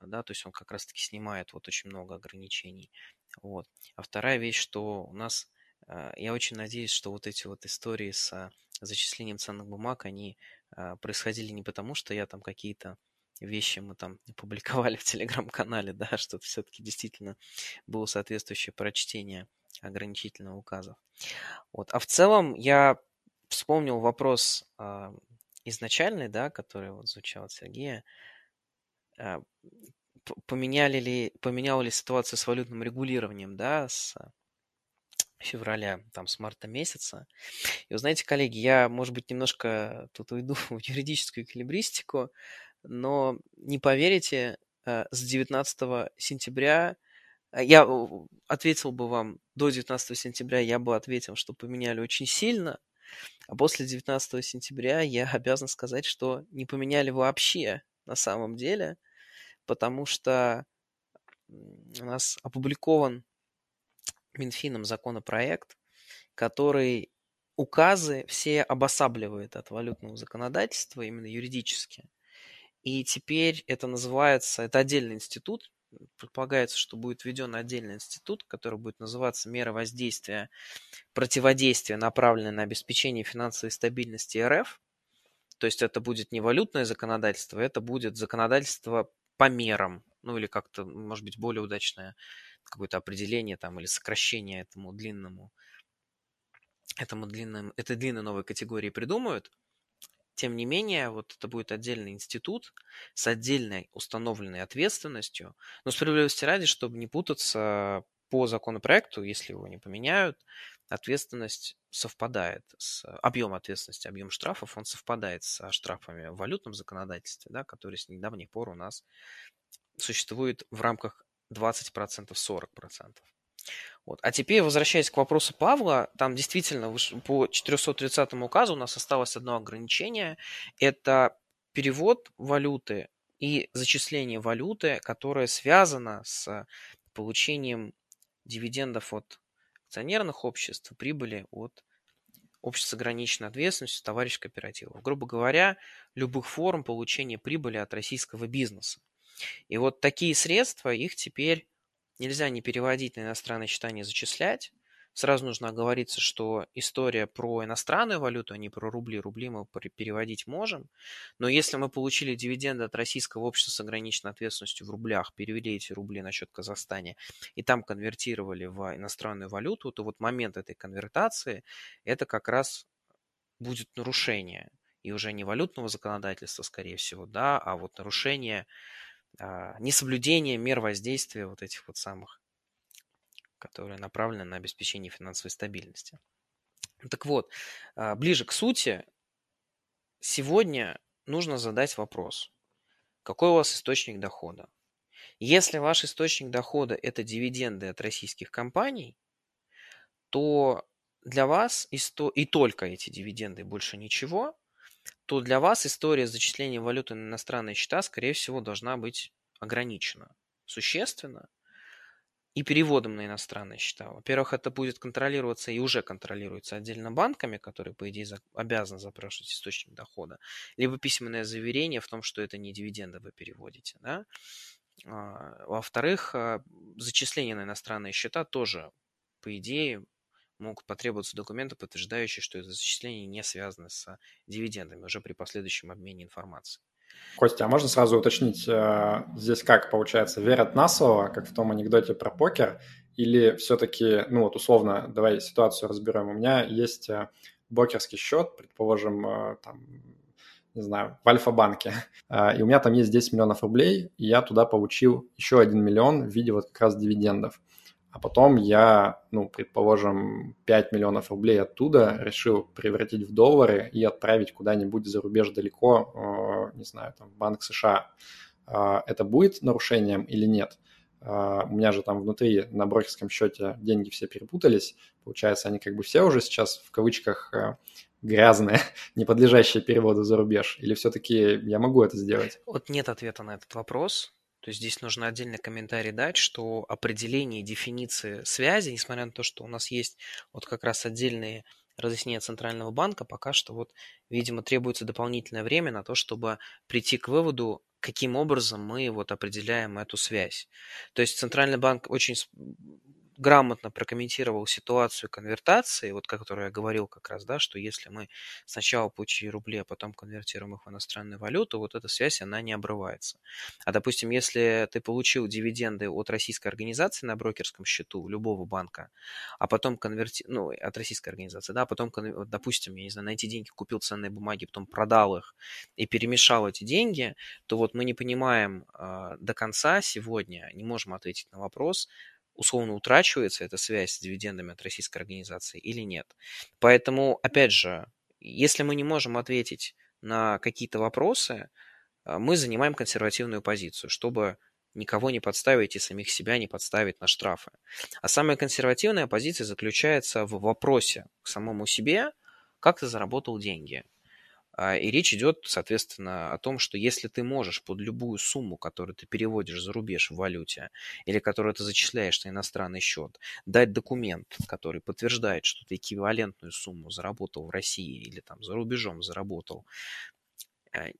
Да, то есть он как раз-таки снимает вот очень много ограничений. Вот. А вторая вещь, что у нас, я очень надеюсь, что вот эти вот истории с зачислением ценных бумаг, они происходили не потому, что я там какие-то вещи мы там опубликовали в телеграм-канале, да, что все-таки действительно было соответствующее прочтение ограничительного указа. Вот. А в целом я вспомнил вопрос изначальный, да, который вот звучал от Сергея. Поменяла ли ситуация с валютным регулированием, да, с февраля, там, с марта месяца. И вы знаете, коллеги, я, может быть, немножко тут уйду в юридическую эквилибристику, но не поверите, с 19 сентября, я ответил бы вам, до 19 сентября я бы ответил, что поменяли очень сильно, а после 19 сентября я обязан сказать, что не поменяли вообще на самом деле, потому что у нас опубликован Минфином законопроект, который указы все обосабливает от валютного законодательства, именно юридически. И теперь это называется, это отдельный институт, предполагается, что будет введен отдельный институт, который будет называться «Меры воздействия, противодействия, направленные на обеспечение финансовой стабильности РФ». То есть это будет не валютное законодательство, это будет законодательство по мерам, ну или как-то, может быть, более удачное какое-то определение там или сокращение этой длинной новой категории придумают. Тем не менее, вот это будет отдельный институт с отдельной установленной ответственностью. Но справедливости ради, чтобы не путаться, по законопроекту, если его не поменяют, ответственность совпадает с объем ответственности, объем штрафов, он совпадает со штрафами в валютном законодательстве, да, которые с недавних пор у нас существуют в рамках 20%, 40%. Вот. А теперь, возвращаясь к вопросу Павла, там действительно по 430 указу у нас осталось одно ограничение – это перевод валюты и зачисление валюты, которое связано с получением дивидендов от акционерных обществ, прибыли от обществ с ограниченной ответственностью, товарищ кооперативов. Грубо говоря, любых форм получения прибыли от российского бизнеса. И вот такие средства, их теперь нельзя не переводить на иностранные счета, не зачислять. Сразу нужно оговориться, что история про иностранную валюту, а не про рубли. Рубли мы переводить можем. Но если мы получили дивиденды от российского общества с ограниченной ответственностью в рублях, перевели эти рубли на счет Казахстана и там конвертировали в иностранную валюту, то вот момент этой конвертации – это как раз будет нарушение. И уже не валютного законодательства, скорее всего, да, а вот нарушение, несоблюдение мер воздействия вот этих вот самых, которая направлена на обеспечение финансовой стабильности. Так вот, ближе к сути, сегодня нужно задать вопрос, какой у вас источник дохода? Если ваш источник дохода – это дивиденды от российских компаний, то для вас, и только эти дивиденды, больше ничего, то для вас история зачисления валюты на иностранные счета, скорее всего, должна быть ограничена существенно, и переводом на иностранные счета. Во-первых, это будет контролироваться и уже контролируется отдельно банками, которые, по идее, обязаны запрашивать источник дохода, либо письменное заверение в том, что это не дивиденды вы переводите. Да? Во-вторых, зачисления на иностранные счета тоже, по идее, могут потребоваться документы, подтверждающие, что это зачисление не связано с дивидендами уже при последующем обмене информацией. Костя, а можно сразу уточнить, здесь как получается, верят на слово, как в том анекдоте про покер, или все-таки, ну вот условно, давай ситуацию разберем. У меня есть брокерский счет, предположим, там, не знаю, в Альфа-банке, и у меня там есть 10 миллионов рублей, и я туда получил еще 1 миллион в виде вот как раз дивидендов. А потом я, ну, предположим, 5 миллионов рублей оттуда решил превратить в доллары и отправить куда-нибудь за рубеж далеко, не знаю, там, в Банк США. Это будет нарушением или нет? у меня же там внутри на брокерском счете деньги все перепутались, получается, они как бы все уже сейчас в кавычках грязные, не подлежащие переводу за рубеж, или все-таки я могу это сделать? Вот нет ответа на этот вопрос. То есть здесь нужно отдельный комментарий дать, что определение дефиниции связи, несмотря на то, что у нас есть вот как раз отдельные разъяснения Центрального банка, пока что вот, видимо, требуется дополнительное время на то, чтобы прийти к выводу, каким образом мы вот определяем эту связь. То есть Центральный банк очень грамотно прокомментировал ситуацию конвертации, вот о которой я говорил как раз, да, что если мы сначала получили рубли, а потом конвертируем их в иностранную валюту, вот эта связь, она не обрывается. А, допустим, если ты получил дивиденды от российской организации на брокерском счету любого банка, а потом от российской организации, да, а потом, допустим, я не знаю, на эти деньги купил ценные бумаги, потом продал их и перемешал эти деньги, то вот мы не понимаем до конца сегодня, не можем ответить на вопрос, условно утрачивается эта связь с дивидендами от российской организации или нет. Поэтому, опять же, если мы не можем ответить на какие-то вопросы, мы занимаем консервативную позицию, чтобы никого не подставить и самих себя не подставить на штрафы. А самая консервативная позиция заключается в вопросе к самому себе, как ты заработал деньги. И речь идет, соответственно, о том, что если ты можешь под любую сумму, которую ты переводишь за рубеж в валюте или которую ты зачисляешь на иностранный счет, дать документ, который подтверждает, что ты эквивалентную сумму заработал в России или там за рубежом заработал,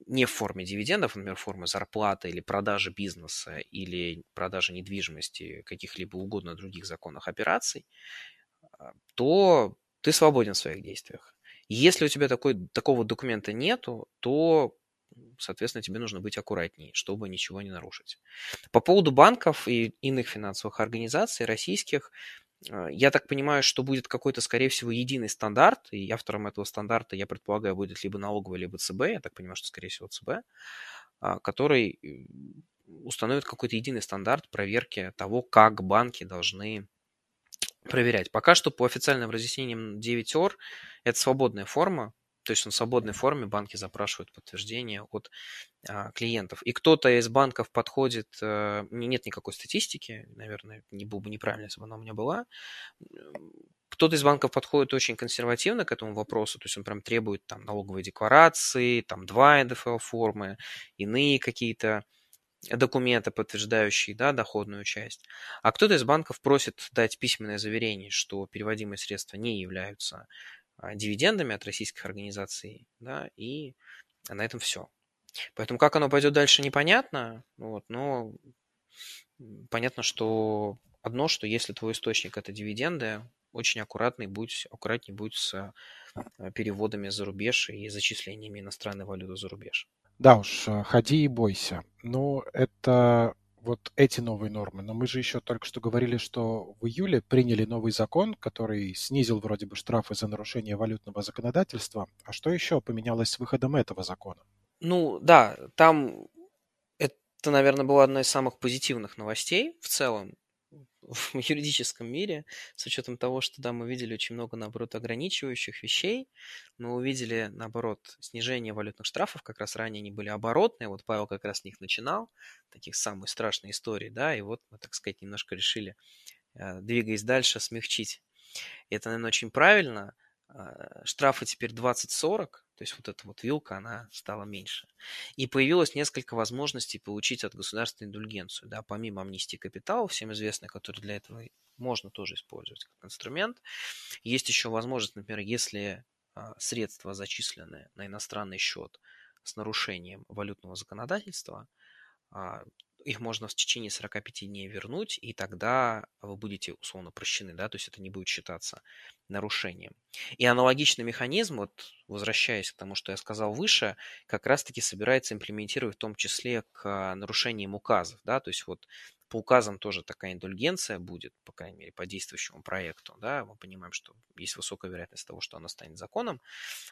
не в форме дивидендов, например, в форме зарплаты или продажи бизнеса или продажи недвижимости, каких-либо угодно других законных операций, то ты свободен в своих действиях. Если у тебя такого документа нету, то, соответственно, тебе нужно быть аккуратнее, чтобы ничего не нарушить. По поводу банков и иных финансовых организаций российских, я так понимаю, что будет какой-то, скорее всего, единый стандарт, и автором этого стандарта, я предполагаю, будет либо налоговая, либо ЦБ, я так понимаю, что, скорее всего, ЦБ, который установит какой-то единый стандарт проверки того, как банки должны проверять. Пока что по официальным разъяснениям 9ОР это свободная форма, то есть на свободной форме банки запрашивают подтверждение от клиентов. И кто-то из банков подходит, нет никакой статистики, наверное, не было бы неправильно, если бы она у меня была. Кто-то из банков подходит очень консервативно к этому вопросу, то есть он прям требует там налоговые декларации, там 2 НДФЛ-формы, иные какие-то документы, подтверждающие, да, доходную часть, а кто-то из банков просит дать письменное заверение, что переводимые средства не являются дивидендами от российских организаций, да, и на этом все. Поэтому как оно пойдет дальше, непонятно, вот, но понятно, что одно, что если твой источник – это дивиденды, очень аккуратнее будь с переводами за рубеж и зачислениями иностранной валюты за рубеж. Да уж, ходи и бойся. Ну, это вот эти новые нормы. Но мы же еще только что говорили, что в июле приняли новый закон, который снизил вроде бы штрафы за нарушение валютного законодательства. А что еще поменялось с выходом этого закона? Ну, да, там это, наверное, была одна из самых позитивных новостей в целом в юридическом мире, с учетом того, что да, мы видели очень много, наоборот, ограничивающих вещей, мы увидели, наоборот, снижение валютных штрафов, как раз ранее они были оборотные, вот Павел как раз с них начинал, таких самых страшных историй, да, и вот мы, так сказать, немножко решили, двигаясь дальше, смягчить. И это, наверное, очень правильно. Штрафы теперь 20-40, то есть вот эта вот вилка, она стала меньше. И появилось несколько возможностей получить от государства индульгенцию, да, помимо амнистии капитала, всем известной, которую для этого можно тоже использовать как инструмент. Есть еще возможность, например, если средства зачислены на иностранный счет с нарушением валютного законодательства, их можно в течение 45 дней вернуть, и тогда вы будете условно прощены, да, то есть это не будет считаться нарушением. И аналогичный механизм, вот возвращаясь к тому, что я сказал выше, как раз-таки собирается имплементировать в том числе к нарушениям указов, да, то есть вот по указам тоже такая индульгенция будет, по крайней мере, по действующему проекту, да, мы понимаем, что есть высокая вероятность того, что она станет законом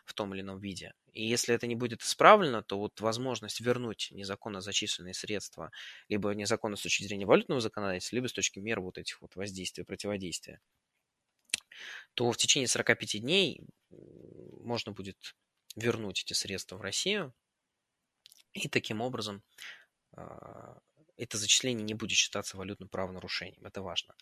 в том или ином виде. И если это не будет исправлено, то вот возможность вернуть незаконно зачисленные средства, либо незаконно с точки зрения валютного законодательства, либо с точки мер вот этих вот воздействия, противодействия, то в течение 45 дней можно будет вернуть эти средства в Россию и таким образом это зачисление не будет считаться валютным правонарушением. Это важно.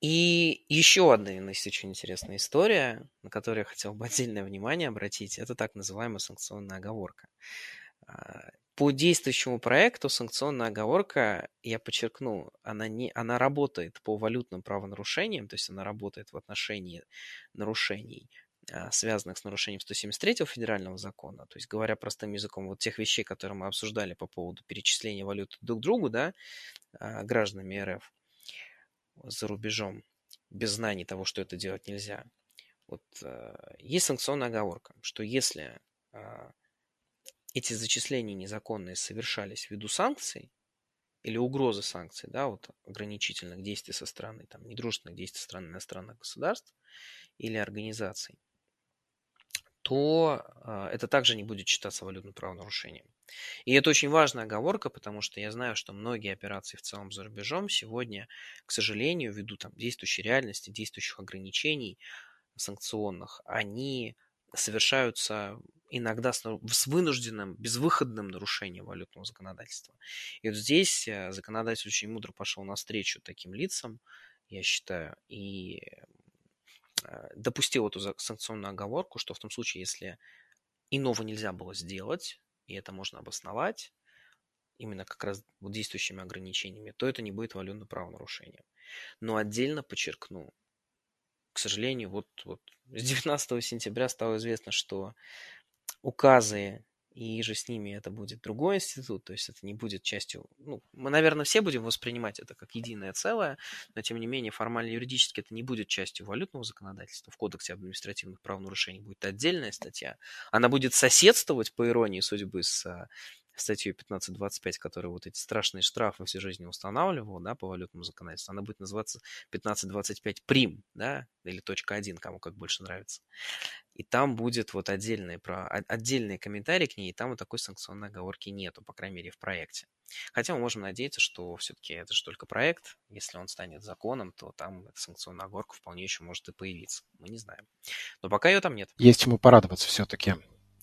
И еще одна очень интересная история, на которую я хотел бы отдельное внимание обратить, это так называемая санкционная оговорка. По действующему проекту санкционная оговорка, я подчеркну, она работает по валютным правонарушениям, то есть она работает в отношении нарушений, связанных с нарушением 173-го федерального закона, то есть говоря простым языком, вот тех вещей, которые мы обсуждали по поводу перечисления валюты друг другу, да, гражданами РФ за рубежом, без знаний того, что это делать нельзя. Вот есть санкционная оговорка, что если эти зачисления незаконные совершались ввиду санкций или угрозы санкций, да, вот ограничительных действий со стороны, там, недружественных действий со стороны иностранных государств или организаций, то это также не будет считаться валютным правонарушением. И это очень важная оговорка, потому что я знаю, что многие операции в целом за рубежом сегодня, к сожалению, ввиду там, действующей реальности, действующих ограничений санкционных, они совершаются иногда с вынужденным, безвыходным нарушением валютного законодательства. И вот здесь законодатель очень мудро пошел навстречу таким лицам, я считаю, и допустил эту санкционную оговорку, что в том случае, если иного нельзя было сделать, и это можно обосновать именно как раз вот действующими ограничениями, то это не будет валютным правонарушением. Но отдельно подчеркну, к сожалению, вот с 19 сентября стало известно, что указы, и же с ними это будет другой институт, то есть это не будет частью... Ну, мы, наверное, все будем воспринимать это как единое целое, но, тем не менее, формально юридически это не будет частью валютного законодательства. В Кодексе об административных правонарушений будет отдельная статья. Она будет соседствовать, по иронии судьбы, с статьей 15.25, которая вот эти страшные штрафы всю жизнь устанавливала, да, по валютному законодательству. Она будет называться 15.25 прим, да, или .1, кому как больше нравится. И там будет вот отдельные комментарии к ней, и там вот такой санкционной оговорки нету, по крайней мере, в проекте. Хотя мы можем надеяться, что все-таки это же только проект. Если он станет законом, то там эта санкционная оговорка вполне еще может и появиться. Мы не знаем. Но пока ее там нет. Есть чему порадоваться все-таки.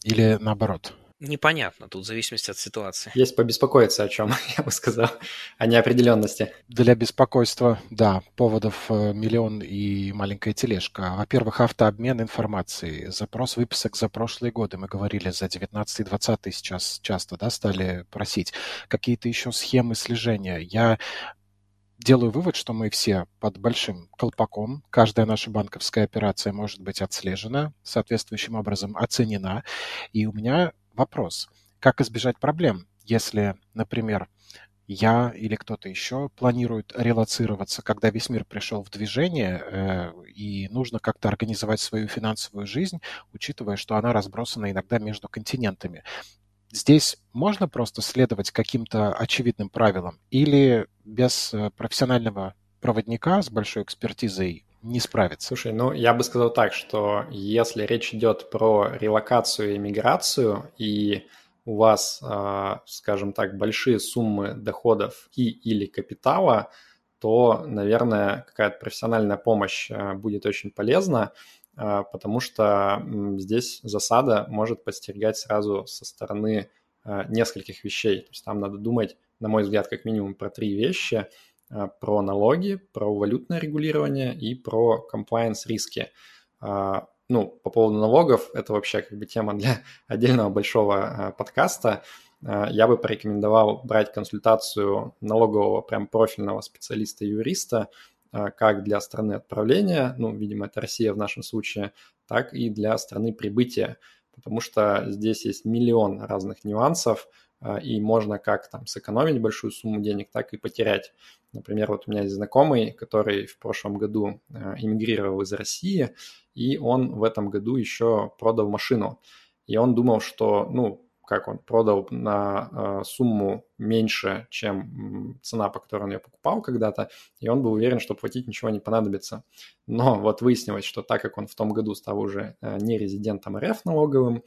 Или наоборот? Непонятно, тут в зависимости от ситуации. Есть побеспокоиться о чем, я бы сказал, о неопределенности. Для беспокойства, да, поводов миллион и маленькая тележка. Во-первых, автообмен информации, запрос выписок за прошлые годы. Мы говорили за 19 и 20 сейчас часто, да, стали просить. Какие-то еще схемы слежения. Я делаю вывод, что мы все под большим колпаком. Каждая наша банковская операция может быть отслежена, соответствующим образом оценена. И у меня... вопрос, как избежать проблем, если, например, я или кто-то еще планирует релоцироваться, когда весь мир пришел в движение, и нужно как-то организовать свою финансовую жизнь, учитывая, что она разбросана иногда между континентами. Здесь можно просто следовать каким-то очевидным правилам или без профессионального проводника с большой экспертизой не справиться? Слушай, ну я бы сказал так, что если речь идет про релокацию и миграцию, и у вас, скажем так, большие суммы доходов и или капитала, то, наверное, какая-то профессиональная помощь будет очень полезна, потому что здесь засада может подстерегать сразу со стороны нескольких вещей. То есть там надо думать, на мой взгляд, как минимум про три вещи – про налоги, про валютное регулирование и про compliance-риски. Ну, по поводу налогов, это вообще как бы тема для отдельного большого подкаста. Я бы порекомендовал брать консультацию налогового прям профильного специалиста-юриста как для страны отправления, ну, видимо, это Россия в нашем случае, так и для страны прибытия, потому что здесь есть миллион разных нюансов, и можно как там сэкономить большую сумму денег, так и потерять. Например, вот у меня есть знакомый, который в прошлом году эмигрировал из России, и он в этом году еще продал машину. И он думал, что, ну, как он продал на сумму меньше, чем цена, по которой он ее покупал когда-то, и он был уверен, что платить ничего не понадобится. Но вот выяснилось, что так как он в том году стал уже не резидентом РФ налоговым,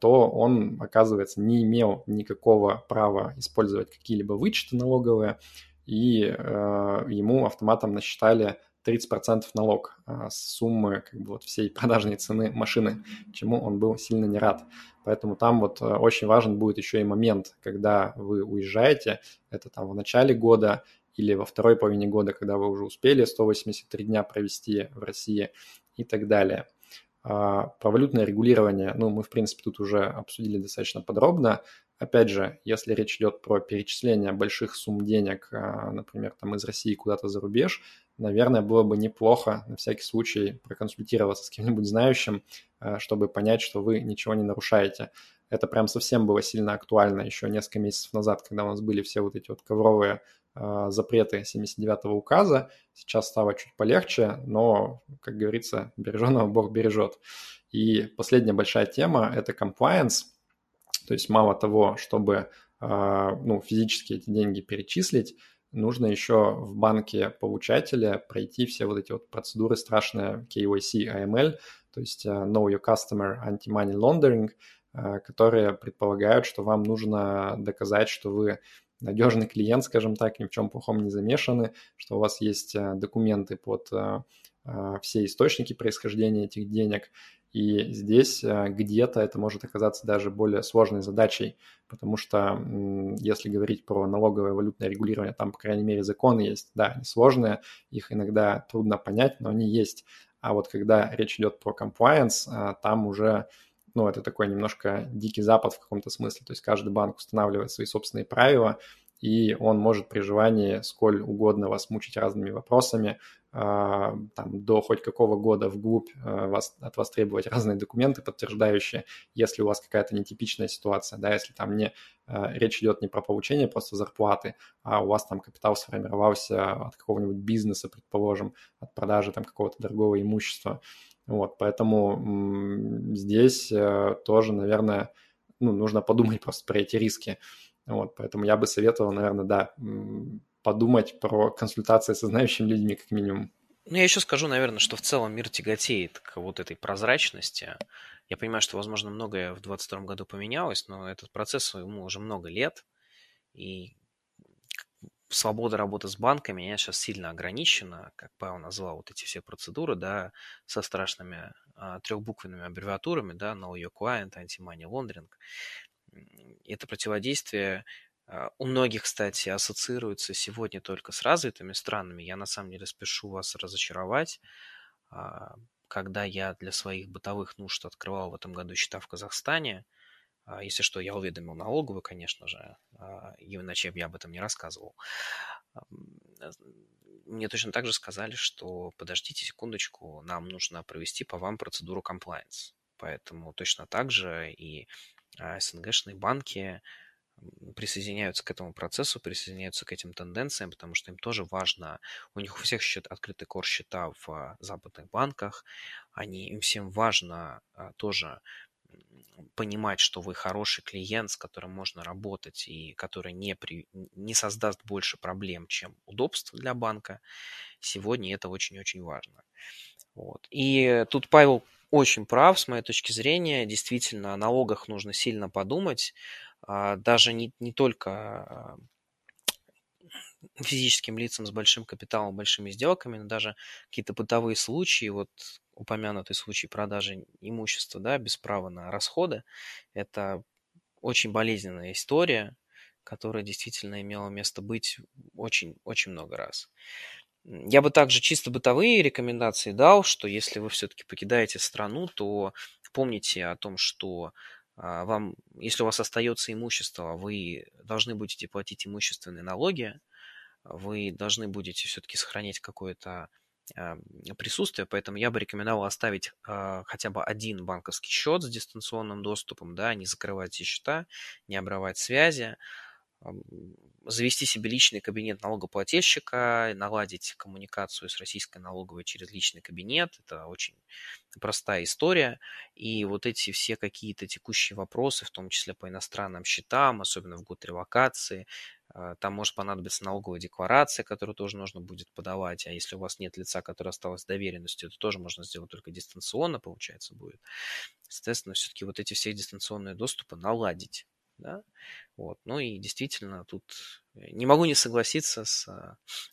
то он, оказывается, не имел никакого права использовать какие-либо вычеты налоговые, и ему автоматом насчитали 30% налог с суммы как бы, вот, всей продажной цены машины, чему он был сильно не рад. Поэтому там вот очень важен будет еще и момент, когда вы уезжаете, это там в начале года или во второй половине года, когда вы уже успели 183 дня провести в России и так далее. Про валютное регулирование, ну, мы, в принципе, тут уже обсудили достаточно подробно. Опять же, если речь идет про перечисление больших сумм денег, например, там из России куда-то за рубеж, наверное, было бы неплохо на всякий случай проконсультироваться с кем-нибудь знающим, чтобы понять, что вы ничего не нарушаете. Это прям совсем было сильно актуально еще несколько месяцев назад, когда у нас были все вот эти вот ковровые запреты 79-го указа. Сейчас стало чуть полегче, но, как говорится, береженого Бог бережет. И последняя большая тема – это compliance. То есть мало того, чтобы физически эти деньги перечислить, нужно еще в банке получателя пройти все вот эти вот процедуры страшные KYC, AML, то есть Know Your Customer, Anti-Money Laundering, которые предполагают, что вам нужно доказать, что вы надежный клиент, скажем так, ни в чем плохом не замешаны, что у вас есть документы под все источники происхождения этих денег. И здесь где-то это может оказаться даже более сложной задачей, потому что если говорить про налоговое валютное регулирование, там, по крайней мере, законы есть, да, они сложные, их иногда трудно понять, но они есть. А вот когда речь идет про compliance, там уже... Ну, это такой немножко дикий запад в каком-то смысле. То есть каждый банк устанавливает свои собственные правила, и он может при желании сколь угодно вас мучить разными вопросами, там, до хоть какого года вглубь от вас требовать разные документы, подтверждающие, если у вас какая-то нетипичная ситуация, да, если там речь идет не про получение просто зарплаты, а у вас там капитал сформировался от какого-нибудь бизнеса, предположим, от продажи там какого-то дорогого имущества. Вот, поэтому здесь тоже, наверное, нужно подумать просто про эти риски. Вот, поэтому я бы советовал, наверное, да, подумать про консультации со знающими людьми как минимум. Ну, я еще скажу, наверное, что в целом мир тяготеет к вот этой прозрачности. Я понимаю, что, возможно, многое в 2022 году поменялось, но этот процесс ему уже много лет, и свобода работы с банками, она сейчас сильно ограничена, как Павел назвал вот эти все процедуры, да, со страшными трехбуквенными аббревиатурами, да, Know Your Client, Anti-Money Laundering. Это противодействие у многих, кстати, ассоциируется сегодня только с развитыми странами. Я на самом деле спешу вас разочаровать. Когда я для своих бытовых нужд открывал в этом году счета в Казахстане, если что, я уведомил налоговую, конечно же, иначе я об этом не рассказывал. Мне точно так же сказали, что подождите секундочку, нам нужно провести по вам процедуру compliance. Поэтому точно так же и СНГшные банки присоединяются к этому процессу, присоединяются к этим тенденциям, потому что им тоже важно. У них у всех открыты корсчета в западных банках. Им всем важно тоже понимать, что вы хороший клиент, с которым можно работать и который не создаст больше проблем, чем удобств для банка. Сегодня это очень-очень важно. Вот. И тут Павел очень прав, с моей точки зрения. Действительно, о налогах нужно сильно подумать. Даже не только физическим лицам с большим капиталом, большими сделками, но даже какие-то бытовые случаи, вот упомянутый случай продажи имущества, да, без права на расходы, это очень болезненная история, которая действительно имела место быть очень-очень много раз. Я бы также чисто бытовые рекомендации дал, что если вы все-таки покидаете страну, то помните о том, что вам, если у вас остается имущество, вы должны будете платить имущественные налоги, вы должны будете все-таки сохранять какое-то присутствие, поэтому я бы рекомендовал оставить хотя бы один банковский счет с дистанционным доступом, да, не закрывать все счета, не обрывать связи, завести себе личный кабинет налогоплательщика, наладить коммуникацию с российской налоговой через личный кабинет. Это очень простая история. И вот эти все какие-то текущие вопросы, в том числе по иностранным счетам, особенно в год релокации, там может понадобиться налоговая декларация, которую тоже нужно будет подавать. А если у вас нет лица, которое осталось доверенностью, то тоже можно сделать только дистанционно, получается, будет. Соответственно, все-таки вот эти все дистанционные доступы наладить. Да? Вот. Ну и действительно, тут не могу не согласиться с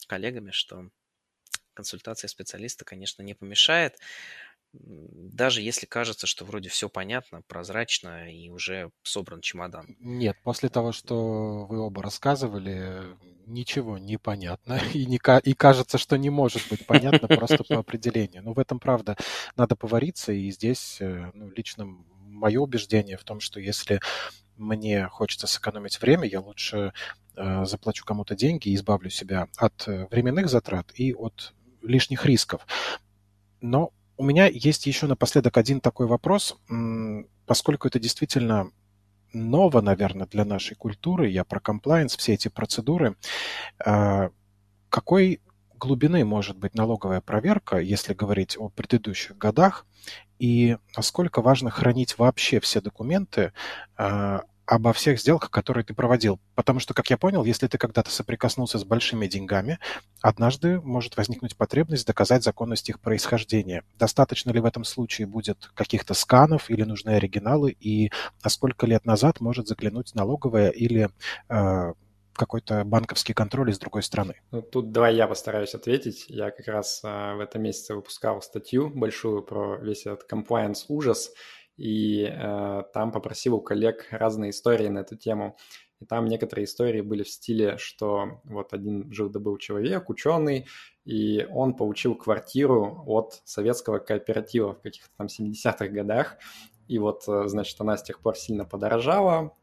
коллегами, что консультация специалиста, конечно, не помешает. Даже если кажется, что вроде все понятно, прозрачно и уже собран чемодан. Нет, после того, что вы оба рассказывали, ничего не понятно. И кажется, что не может быть понятно просто по определению. Но в этом, правда, надо повариться. И здесь лично мое убеждение в том, что если мне хочется сэкономить время, я лучше заплачу кому-то деньги и избавлю себя от временных затрат и от лишних рисков. Но у меня есть еще напоследок один такой вопрос, поскольку это действительно ново, наверное, для нашей культуры. Я про комплаенс, все эти процедуры. Какой глубины может быть налоговая проверка, если говорить о предыдущих годах, и насколько важно хранить вообще все документы обо всех сделках, которые ты проводил? Потому что, как я понял, если ты когда-то соприкоснулся с большими деньгами, однажды может возникнуть потребность доказать законность их происхождения. Достаточно ли в этом случае будет каких-то сканов или нужны оригиналы? И на сколько лет назад может заглянуть налоговая или какой-то банковский контроль из другой страны? Ну, тут давай я постараюсь ответить. Я как раз в этом месяце выпускал статью большую про весь этот compliance ужас, и там попросил у коллег разные истории на эту тему. И там некоторые истории были в стиле, что вот один жил-добыл человек, ученый, и он получил квартиру от советского кооператива в каких-то там 70-х годах. И вот, значит, она с тех пор сильно подорожала,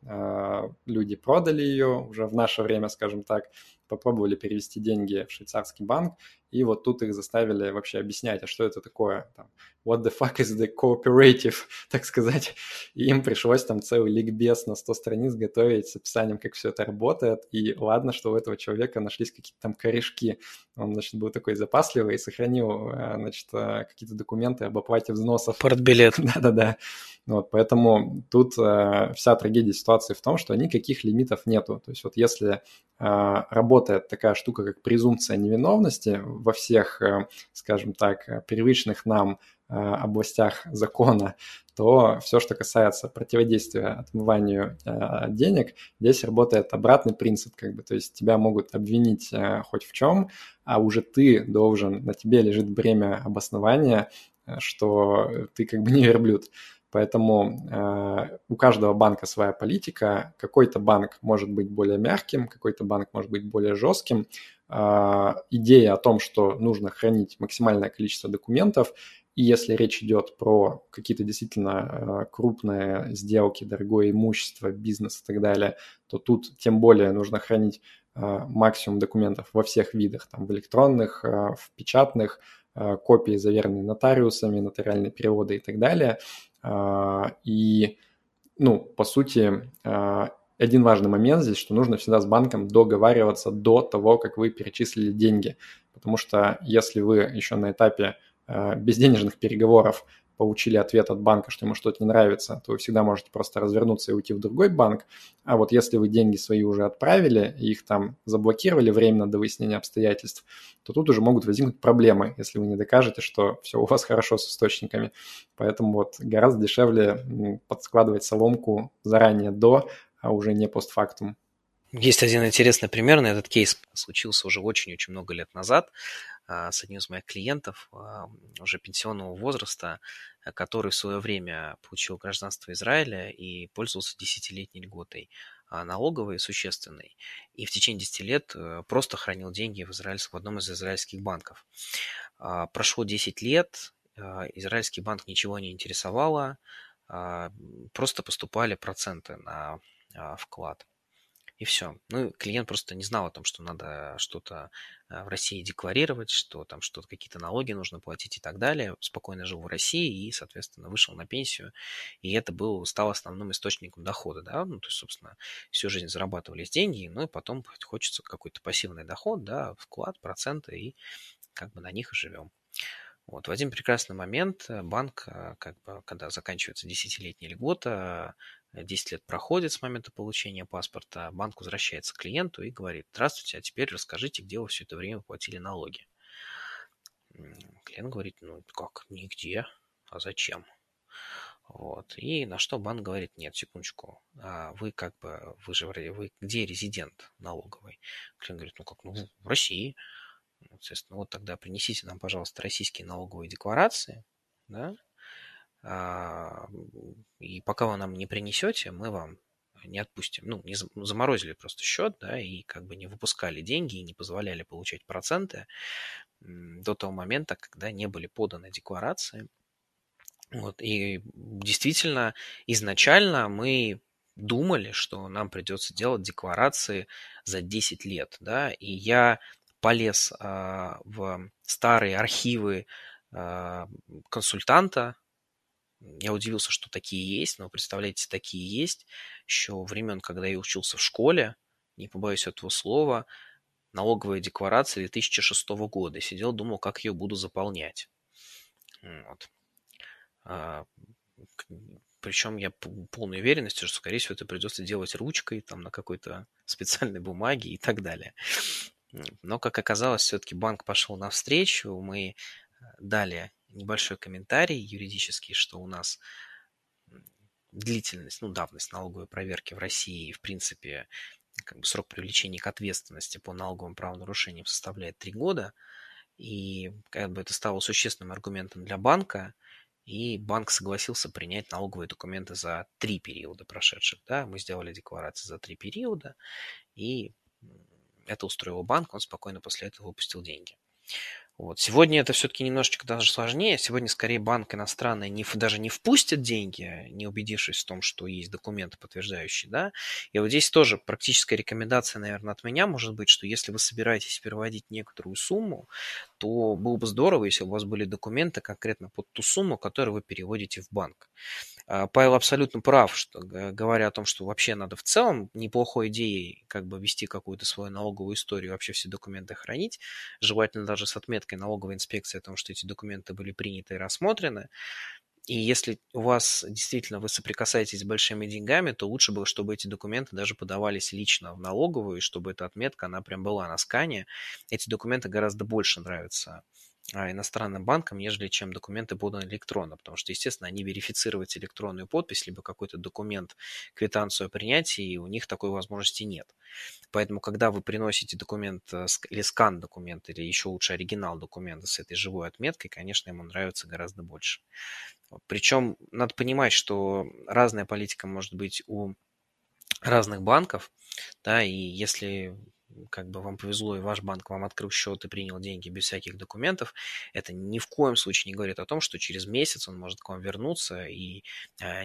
люди продали ее уже в наше время, скажем так, попробовали перевести деньги в швейцарский банк, и вот тут их заставили вообще объяснять, а что это такое, там, what the fuck is the cooperative, так сказать, и им пришлось там целый ликбез на 100 страниц готовить с описанием, как все это работает, и ладно, что у этого человека нашлись какие-то там корешки, он, значит, был такой запасливый и сохранил, значит, какие-то документы об оплате взносов. Портбилет. Да-да-да. Вот, поэтому тут вся трагедия ситуации в том, что никаких лимитов нету. То есть вот если работает такая штука, как презумпция невиновности во всех, скажем так, привычных нам областях закона, то все, что касается противодействия отмыванию денег, здесь работает обратный принцип, как бы, то есть тебя могут обвинить хоть в чем, а уже ты должен, на тебе лежит бремя обоснования, что ты как бы не верблюд. Поэтому у каждого банка своя политика. Какой-то банк может быть более мягким, какой-то банк может быть более жестким. Идея о том, что нужно хранить максимальное количество документов, и если речь идет про какие-то действительно крупные сделки, дорогое имущество, бизнес и так далее, то тут тем более нужно хранить максимум документов во всех видах, там, в электронных, в печатных, копии, заверенные нотариусами, нотариальные переводы и так далее. И, ну, по сути, один важный момент здесь, что нужно всегда с банком договариваться до того, как вы перечислили деньги. Потому что если вы еще на этапе безденежных переговоров получили ответ от банка, что ему что-то не нравится, то вы всегда можете просто развернуться и уйти в другой банк. А вот если вы деньги свои уже отправили и их там заблокировали временно до выяснения обстоятельств, то тут уже могут возникнуть проблемы, если вы не докажете, что все у вас хорошо с источниками. Поэтому вот гораздо дешевле подскладывать соломку заранее до, а уже не постфактум. Есть один интересный пример, на этот кейс случился уже очень-очень много лет назад с одним из моих клиентов уже пенсионного возраста, который в свое время получил гражданство Израиля и пользовался 10-летней льготой налоговой существенной, и в течение 10 лет просто хранил деньги в одном из израильских банков. Прошло 10 лет, израильский банк ничего не интересовало, просто поступали проценты на вклад. И все. Ну, клиент просто не знал о том, что надо что-то в России декларировать, что там что-то, какие-то налоги нужно платить и так далее. Спокойно жил в России и, соответственно, вышел на пенсию. И это стало основным источником дохода. Да? Ну, то есть, собственно, всю жизнь зарабатывались деньги, ну и потом хочется какой-то пассивный доход, да, вклад, проценты, и как бы на них и живем. Вот. В один прекрасный момент банк, как бы, когда заканчивается 10-летняя льгота, 10 лет проходит с момента получения паспорта, банк возвращается к клиенту и говорит: «Здравствуйте, а теперь расскажите, где вы все это время платили налоги». Клиент говорит: «Ну как, нигде, а зачем?» Вот. И на что банк говорит: «Нет, секундочку, вы же где резидент налоговый?» Клиент говорит: «Ну как, ну в России». Соответственно, вот тогда принесите нам, пожалуйста, российские налоговые декларации, да, и пока вы нам не принесете, мы вам не отпустим, ну, не заморозили просто счет, да, и как бы не выпускали деньги и не позволяли получать проценты до того момента, когда не были поданы декларации. Вот, и действительно, изначально мы думали, что нам придется делать декларации за 10 лет, да, и я полез в старые архивы консультанта. Я удивился, что такие есть, но, представляете, такие есть. Еще времен, когда я учился в школе, не побоюсь этого слова, налоговая декларация 2006 года. Сидел, думал, как ее буду заполнять. Вот. Причем я полной уверенности, что, скорее всего, это придется делать ручкой, там, на какой-то специальной бумаге и так далее. Но, как оказалось, все-таки банк пошел навстречу, мы дали небольшой комментарий юридический, что у нас длительность, ну, давность налоговой проверки в России, в принципе, как бы срок привлечения к ответственности по налоговым правонарушениям составляет 3 года, и как бы это стало существенным аргументом для банка, и банк согласился принять налоговые документы за 3 периода прошедших, да, мы сделали декларации за 3 периода, и это устроило банк, он спокойно после этого выпустил деньги. Вот. Сегодня это все-таки немножечко даже сложнее. Сегодня скорее банк иностранный даже не впустит деньги, не убедившись в том, что есть документы подтверждающие. Да? И вот здесь тоже практическая рекомендация, наверное, от меня может быть, что если вы собираетесь переводить некоторую сумму, то было бы здорово, если у вас были документы конкретно под ту сумму, которую вы переводите в банк. Павел абсолютно прав, что, говоря о том, что вообще надо в целом неплохой идеей как бы вести какую-то свою налоговую историю, вообще все документы хранить, желательно даже с отметкой налоговой инспекции о том, что эти документы были приняты и рассмотрены. И если у вас действительно вы соприкасаетесь с большими деньгами, то лучше было, чтобы эти документы даже подавались лично в налоговую, и чтобы эта отметка, она прям была на скане. Эти документы гораздо больше нравятся иностранным банкам, нежели чем документы поданы электронно, потому что, естественно, они верифицировать электронную подпись, либо какой-то документ, квитанцию о принятии, и у них такой возможности нет. Поэтому, когда вы приносите документ или скан документа, или еще лучше оригинал документа с этой живой отметкой, конечно, ему нравится гораздо больше. Причем надо понимать, что разная политика может быть у разных банков, да, и если как бы вам повезло, и ваш банк вам открыл счет и принял деньги без всяких документов, это ни в коем случае не говорит о том, что через месяц он может к вам вернуться и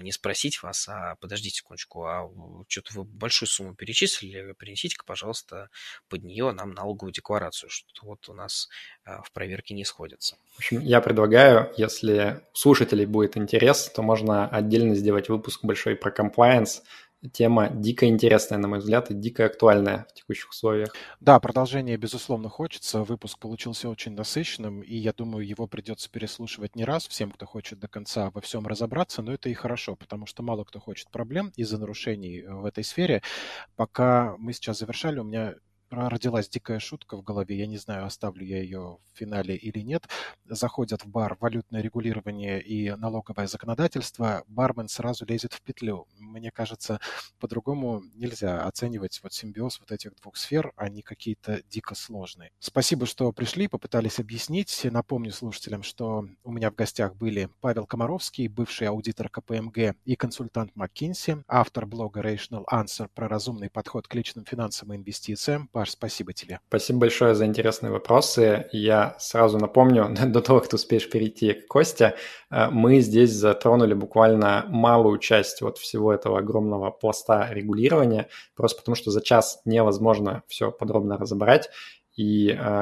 не спросить вас, а подождите секундочку, а что-то вы большую сумму перечислили, принесите-ка, пожалуйста, под нее нам налоговую декларацию, что вот у нас в проверке не сходится. В общем, я предлагаю, если слушателей будет интерес, то можно отдельно сделать выпуск большой про комплаенс. Тема дико интересная, на мой взгляд, и дико актуальная в текущих условиях. Да, продолжение, безусловно, хочется. Выпуск получился очень насыщенным, и я думаю, его придется переслушивать не раз всем, кто хочет до конца во всем разобраться, но это и хорошо, потому что мало кто хочет проблем из-за нарушений в этой сфере. Пока мы сейчас завершали, у меня родилась дикая шутка в голове, я не знаю, оставлю я ее в финале или нет. Заходят в бар валютное регулирование и налоговое законодательство, бармен сразу лезет в петлю. Мне кажется, по-другому нельзя оценивать вот симбиоз вот этих двух сфер, они какие-то дико сложные. Спасибо, что пришли, попытались объяснить. Напомню слушателям, что у меня в гостях были Павел Комаровский, бывший аудитор КПМГ и консультант МакКинси, автор блога Rational Answer про разумный подход к личным финансам и инвестициям. Паш, спасибо тебе. Спасибо большое за интересные вопросы. Я сразу напомню, до того, как ты успеешь перейти к Косте, мы здесь затронули буквально малую часть вот всего этого огромного пласта регулирования, просто потому что за час невозможно все подробно разобрать. И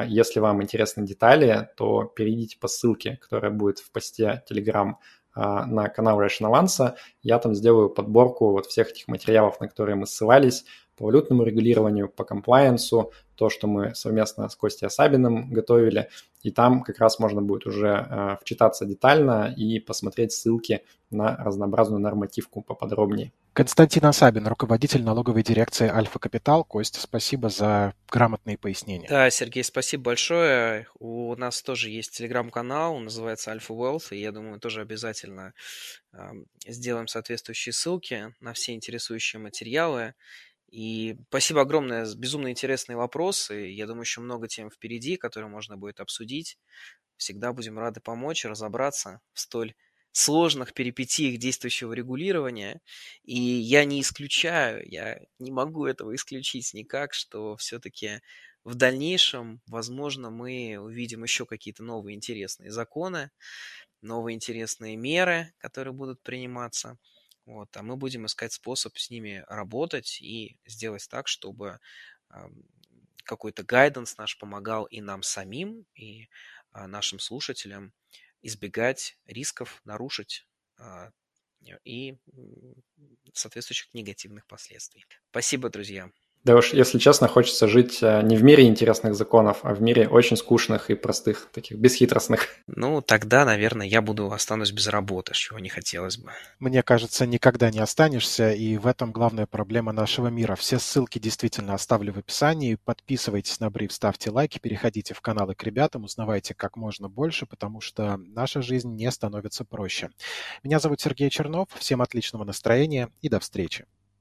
если вам интересны детали, то перейдите по ссылке, которая будет в посте Telegram на канал Rational Answer. Я там сделаю подборку вот всех этих материалов, на которые мы ссылались, по валютному регулированию, по комплаенсу, то, что мы совместно с Костей Асабиным готовили. И там как раз можно будет уже вчитаться детально и посмотреть ссылки на разнообразную нормативку поподробнее. Константин Асабин, руководитель налоговой дирекции «Альфа-Капитал». Костя, спасибо за грамотные пояснения. Да, Сергей, спасибо большое. У нас тоже есть телеграм-канал, он называется «Альфа Уэллф», и я думаю, тоже обязательно сделаем соответствующие ссылки на все интересующие материалы. И спасибо огромное за безумно интересные вопросы. Я думаю, еще много тем впереди, которые можно будет обсудить. Всегда будем рады помочь разобраться в столь сложных перипетиях действующего регулирования. И я не исключаю, я не могу этого исключить никак, что все-таки в дальнейшем, возможно, мы увидим еще какие-то новые интересные законы, новые интересные меры, которые будут приниматься. Вот, а мы будем искать способ с ними работать и сделать так, чтобы какой-то гайденс наш помогал и нам самим, и нашим слушателям избегать рисков, нарушить и соответствующих негативных последствий. Спасибо, друзья. Да уж, если честно, хочется жить не в мире интересных законов, а в мире очень скучных и простых, таких бесхитростных. Ну, тогда, наверное, я останусь без работы, чего не хотелось бы. Мне кажется, никогда не останешься, и в этом главная проблема нашего мира. Все ссылки действительно оставлю в описании. Подписывайтесь на бриф, ставьте лайки, переходите в каналы к ребятам, узнавайте как можно больше, потому что наша жизнь не становится проще. Меня зовут Сергей Чернов, всем отличного настроения и до встречи.